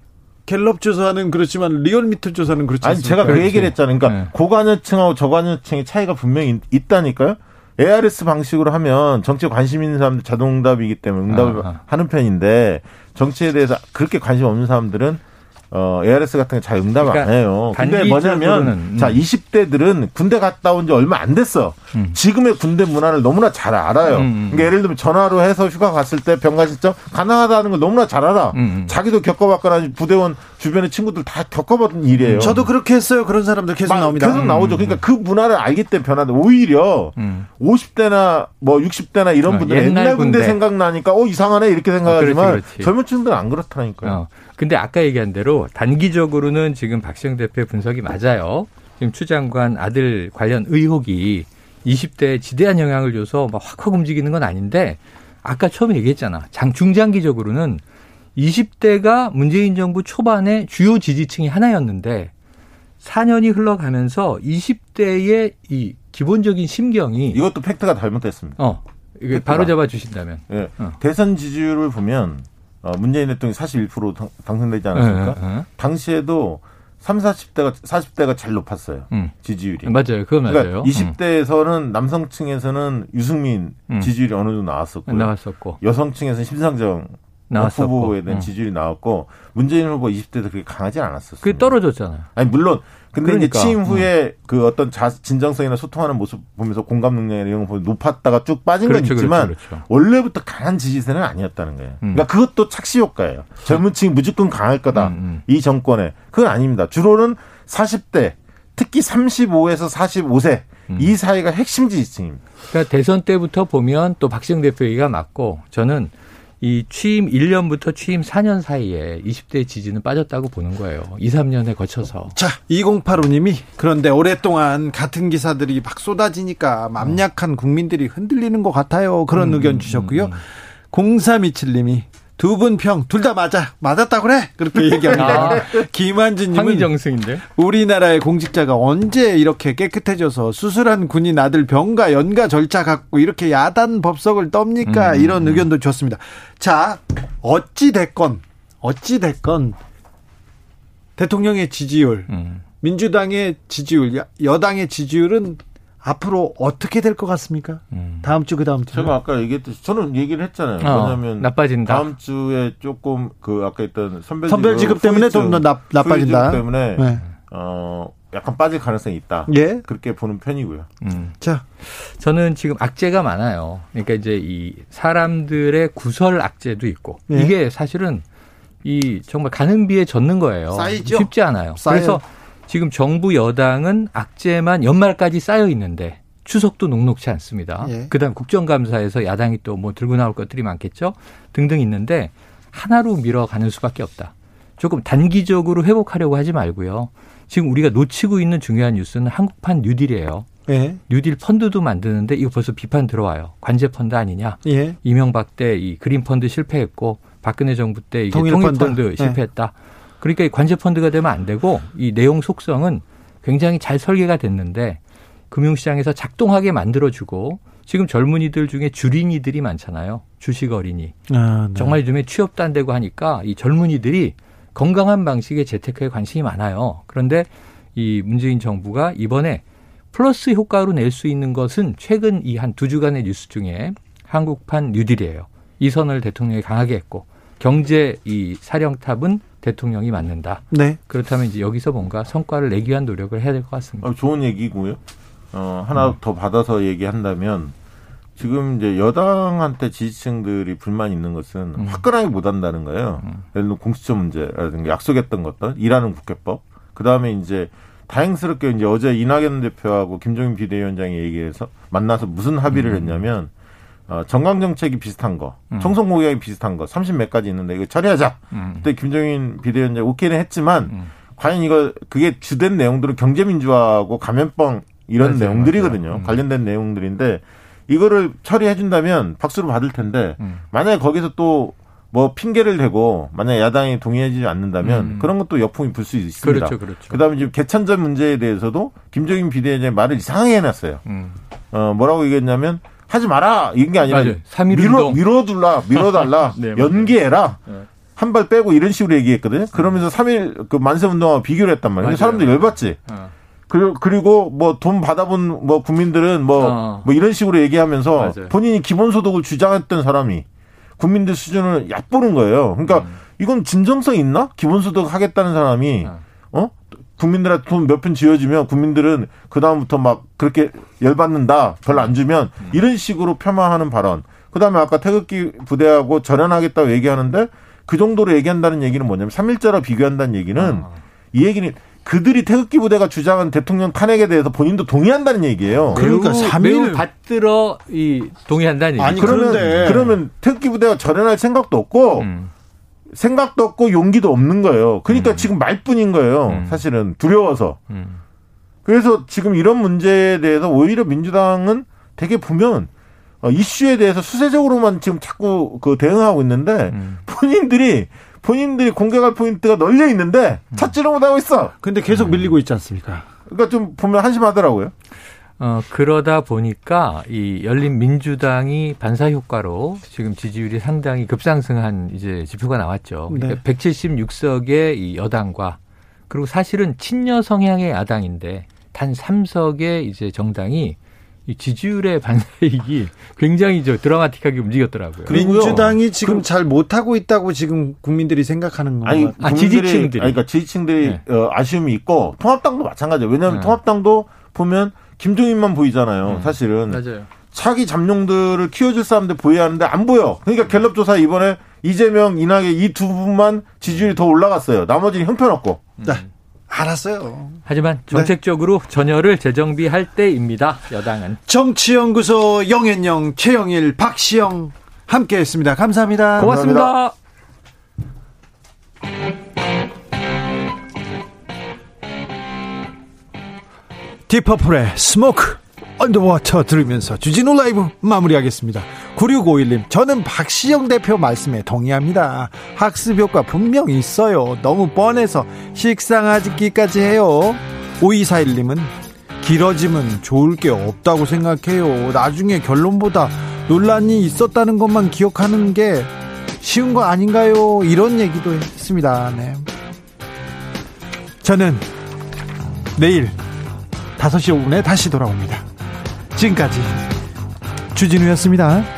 갤럽 조사는 그렇지만 리얼미터 조사는 그렇지 않습니까? 아니 제가 그렇지. 그 얘기를 했잖아요. 그러니까 네. 고관여층하고 저관여층의 차이가 분명히 있다니까요. 에이아르에스 방식으로 하면 정치에 관심 있는 사람들 자동응답이기 때문에 응답을 아하. 하는 편인데 정치에 대해서 그렇게 관심 없는 사람들은 어, 에이아르에스 같은 게 잘 응답을 그러니까 안 해요. 근데 뭐냐면 음. 자 이십 대들은 군대 갔다 온 지 얼마 안 됐어. 음. 지금의 군대 문화를 너무나 잘 알아요. 음. 그러니까 예를 들면 전화로 해서 휴가 갔을 때 병가실장 가능하다는 걸 너무나 잘 알아. 음. 자기도 겪어봤거나 부대원 주변의 친구들 다 겪어봤던 일이에요. 음. 저도 그렇게 했어요. 그런 사람들 계속 나옵니다. 계속 나오죠. 그러니까 그 문화를 알기 때문에 변하는데 오히려 음. 오십 대나 뭐 육십 대나 이런 어, 분들 옛날, 옛날 군대, 군대 생각나니까 어 이상하네 이렇게 생각하지만 어, 그렇지, 그렇지. 젊은 친구들은 안 그렇다니까요. 어. 근데 아까 얘기한 대로 단기적으로는 지금 박시영 대표의 분석이 맞아요. 지금 추 장관 아들 관련 의혹이 이십 대에 지대한 영향을 줘서 막 확확 움직이는 건 아닌데 아까 처음에 얘기했잖아. 장, 중장기적으로는 이십 대가 문재인 정부 초반에 주요 지지층이 하나였는데 사 년이 흘러가면서 이십 대의 이 기본적인 심경이. 이것도 팩트가 잘못됐습니다. 어, 이게 팩트가. 바로 잡아주신다면. 네. 어. 대선 지지율을 보면. 문재인 대통령이 사십일 퍼센트 당선되지 않았습니까? 네, 네, 네. 당시에도 삼십, 사십 대가, 사십 대가 제일 높았어요. 음. 지지율이. 맞아요. 그건 맞아요. 그러니까 이십 대에서는 음. 남성층에서는 유승민 음. 지지율이 어느 정도 나왔었고요. 나왔었고. 여성층에서는 심상정 나왔었고. 후보에 대한 음. 지지율이 나왔고 문재인 후보 이십 대도 그렇게 강하지 않았었어요. 그게 떨어졌잖아요. 아니, 물론. 근데 그러니까. 이제 취임 후에 음. 그 어떤 자, 진정성이나 소통하는 모습 보면서 공감 능력이나 이런 거 보면 높았다가 쭉 빠진 그렇죠, 건 있지만 그렇죠, 그렇죠. 원래부터 강한 지지세는 아니었다는 거예요. 음. 그러니까 그것도 착시 효과예요. 젊은 층이 무조건 강할 거다. 음, 음. 이 정권에. 그건 아닙니다. 주로는 사십 대 특히 삼십오에서 사십오 세 음. 이 사이가 핵심 지지층입니다. 그러니까 대선 때부터 보면 또 박시영 대표 얘기가 맞고 저는 이 취임 일 년부터 취임 사 년 사이에 이십 대 지지는 빠졌다고 보는 거예요. 이, 삼 년에 거쳐서. 자, 이공팔오님이 그런데 오랫동안 같은 기사들이 막 쏟아지니까 맘약한 국민들이 흔들리는 것 같아요. 그런 음, 의견 주셨고요. 음, 음. 공삼이칠님이 두 분 평 둘 다 맞아 맞았다 그래 그렇게 얘기합니다. 아, 김한진님은 황의정승인데 우리나라의 공직자가 언제 이렇게 깨끗해져서 수술한 군인 아들 병가 연가 절차 갖고 이렇게 야단 법석을 떱니까? 음. 이런 의견도 주었습니다. 자, 어찌 됐건 어찌 됐건 대통령의 지지율, 음. 민주당의 지지율, 여당의 지지율은 앞으로 어떻게 될 것 같습니까? 음. 다음 주, 그 다음 주. 제가 아까 얘기했듯이, 저는 얘기를 했잖아요. 어, 왜냐면, 나빠진다. 다음 주에 조금, 그, 아까 했던 선별지급, 선별지급 때문에 좀 더 나빠진다. 선별지급 때문에, 네. 어, 약간 빠질 가능성이 있다. 예. 그렇게 보는 편이고요. 음. 자. 저는 지금 악재가 많아요. 그러니까 이제 이 사람들의 구설 악재도 있고, 예. 이게 사실은 이 정말 가는 비에 젖는 거예요. 쌓이죠. 쉽지 않아요. 쌓여요. 그래서 지금 정부 여당은 악재만 연말까지 쌓여 있는데 추석도 녹록치 않습니다. 예. 그다음 국정감사에서 야당이 또 뭐 들고 나올 것들이 많겠죠. 등등 있는데 하나로 밀어가는 수밖에 없다. 조금 단기적으로 회복하려고 하지 말고요. 지금 우리가 놓치고 있는 중요한 뉴스는 한국판 뉴딜이에요. 예. 뉴딜 펀드도 만드는데 이거 벌써 비판 들어와요. 관제 펀드 아니냐. 예. 이명박 때 이 그린 펀드 실패했고 박근혜 정부 때 이게 통일 펀드, 펀드 실패했다. 예. 그러니까 이 관제 펀드가 되면 안 되고 이 내용 속성은 굉장히 잘 설계가 됐는데 금융시장에서 작동하게 만들어주고 지금 젊은이들 중에 주린이들이 많잖아요. 주식 어린이. 아, 네. 정말 요즘에 취업도 안 되고 하니까 이 젊은이들이 건강한 방식의 재테크에 관심이 많아요. 그런데 이 문재인 정부가 이번에 플러스 효과로 낼 수 있는 것은 최근 이 한 두 주간의 뉴스 중에 한국판 뉴딜이에요. 이 선을 대통령이 강하게 했고 경제 이 사령탑은 대통령이 맞는다. 네. 그렇다면 이제 여기서 뭔가 성과를 내기 위한 노력을 해야 될 것 같습니다. 좋은 얘기고요. 어, 하나 음. 더 받아서 얘기한다면 지금 이제 여당한테 지지층들이 불만이 있는 것은 음. 화끈하게 못 한다는 거예요. 음. 예를 들면 공수처 문제라든가 약속했던 것들, 일하는 국회법. 그 다음에 이제 다행스럽게 이제 어제 이낙연 대표하고 김종인 비대위원장이 얘기해서 만나서 무슨 합의를 음. 했냐면 어, 정강정책이 비슷한 거, 음. 청소공약이 비슷한 거, 삼십몇 가지 있는데 이거 처리하자. 음. 그때 김종인 비대위원장 오케이는 했지만 음. 과연 이거 그게 주된 내용들은 경제민주화하고 감염병 이런 맞아요, 내용들이거든요. 맞아요. 관련된 내용들인데 이거를 처리해 준다면 박수를 받을 텐데 음. 만약에 거기서 또 뭐 핑계를 대고 만약에 야당이 동의하지 않는다면 음. 그런 것도 여풍이 불 수 있습니다. 그렇죠, 그렇죠. 그다음에 지금 개천절 문제에 대해서도 김종인 비대위원장이 말을 이상하게 해놨어요. 음. 어, 뭐라고 얘기했냐면 하지 마라 이런 게 아니라 밀어, 밀어둘라 밀어달라 네, 연기해라 네. 한 발 빼고 이런 식으로 얘기했거든요. 그러면서 삼 일 그 만세운동하고 비교를 했단 말이에요. 사람들 열받지. 어. 그리고, 그리고 뭐 돈 받아본 뭐 국민들은 뭐, 어. 뭐 이런 식으로 얘기하면서 맞아요. 본인이 기본소득을 주장했던 사람이 국민들 수준을 얕보는 거예요. 그러니까 음. 이건 진정성 있나? 기본소득 하겠다는 사람이 어? 어? 국민들한테 돈 몇 푼 지어주면 국민들은 그다음부터 막 그렇게 열받는다. 별로 안 주면 이런 식으로 폄하하는 발언. 그다음에 아까 태극기 부대하고 절연하겠다고 얘기하는데 그 정도로 얘기한다는 얘기는 뭐냐면 삼일절하고 비교한다는 얘기는 아. 이 얘기는 그들이 태극기 부대가 주장한 대통령 탄핵에 대해서 본인도 동의한다는 얘기예요. 그러니까 삼 일 매우 받들어 이 동의한다는 얘기죠. 아니 그러면, 그런데. 그러면 태극기 부대가 절연할 생각도 없고 음. 생각도 없고 용기도 없는 거예요. 그러니까 음. 지금 말뿐인 거예요. 음. 사실은 두려워서. 음. 그래서 지금 이런 문제에 대해서 오히려 민주당은 되게 보면 어, 이슈에 대해서 수세적으로만 지금 자꾸 그 대응하고 있는데 음. 본인들이 본인들이 공격할 포인트가 널려 있는데 찾지를 못하고 있어. 근데 계속 밀리고 있지 않습니까? 그러니까 좀 보면 한심하더라고요. 어, 그러다 보니까 이 열린 민주당이 반사 효과로 지금 지지율이 상당히 급상승한 이제 지표가 나왔죠. 그러니까 네. 백칠십육 석의 이 여당과 그리고 사실은 친여 성향의 야당인데 단 삼 석의 이제 정당이 이 지지율의 반사이익이 굉장히 저 드라마틱하게 움직였더라고요. 민주당이 지금 그럼, 잘 못하고 있다고 지금 국민들이 생각하는 건가요? 아니, 아, 지지층들이. 아니, 그러니까 지지층들이 네. 어, 아쉬움이 있고 통합당도 마찬가지예요. 왜냐하면 네. 통합당도 보면 김종인만 보이잖아요. 음, 사실은 맞아요. 차기 잠룡들을 키워줄 사람들 보여야 하는데 안 보여. 그러니까 갤럽 조사 이번에 이재명, 이낙연 이 두 분만 지지율이 더 올라갔어요. 나머지는 형편없고. 음. 네. 알았어요. 하지만 정책적으로 네. 전열을 재정비할 때입니다. 여당은 정치연구소 영앤영 최영일 박시영 함께했습니다. 감사합니다. 고맙습니다. 감사합니다. 디퍼플의 스모크 언더워터 들으면서 주진우 라이브 마무리하겠습니다. 구육오일 님, 저는 박시영 대표 말씀에 동의합니다. 학습효과 분명 있어요. 너무 뻔해서 식상하기까지 해요. 오이사일 님은 길어지면 좋을 게 없다고 생각해요. 나중에 결론보다 논란이 있었다는 것만 기억하는 게 쉬운 거 아닌가요? 이런 얘기도 했습니다. 네. 저는 내일 다섯 시 오 분에 다시 돌아옵니다. 지금까지 주진우였습니다.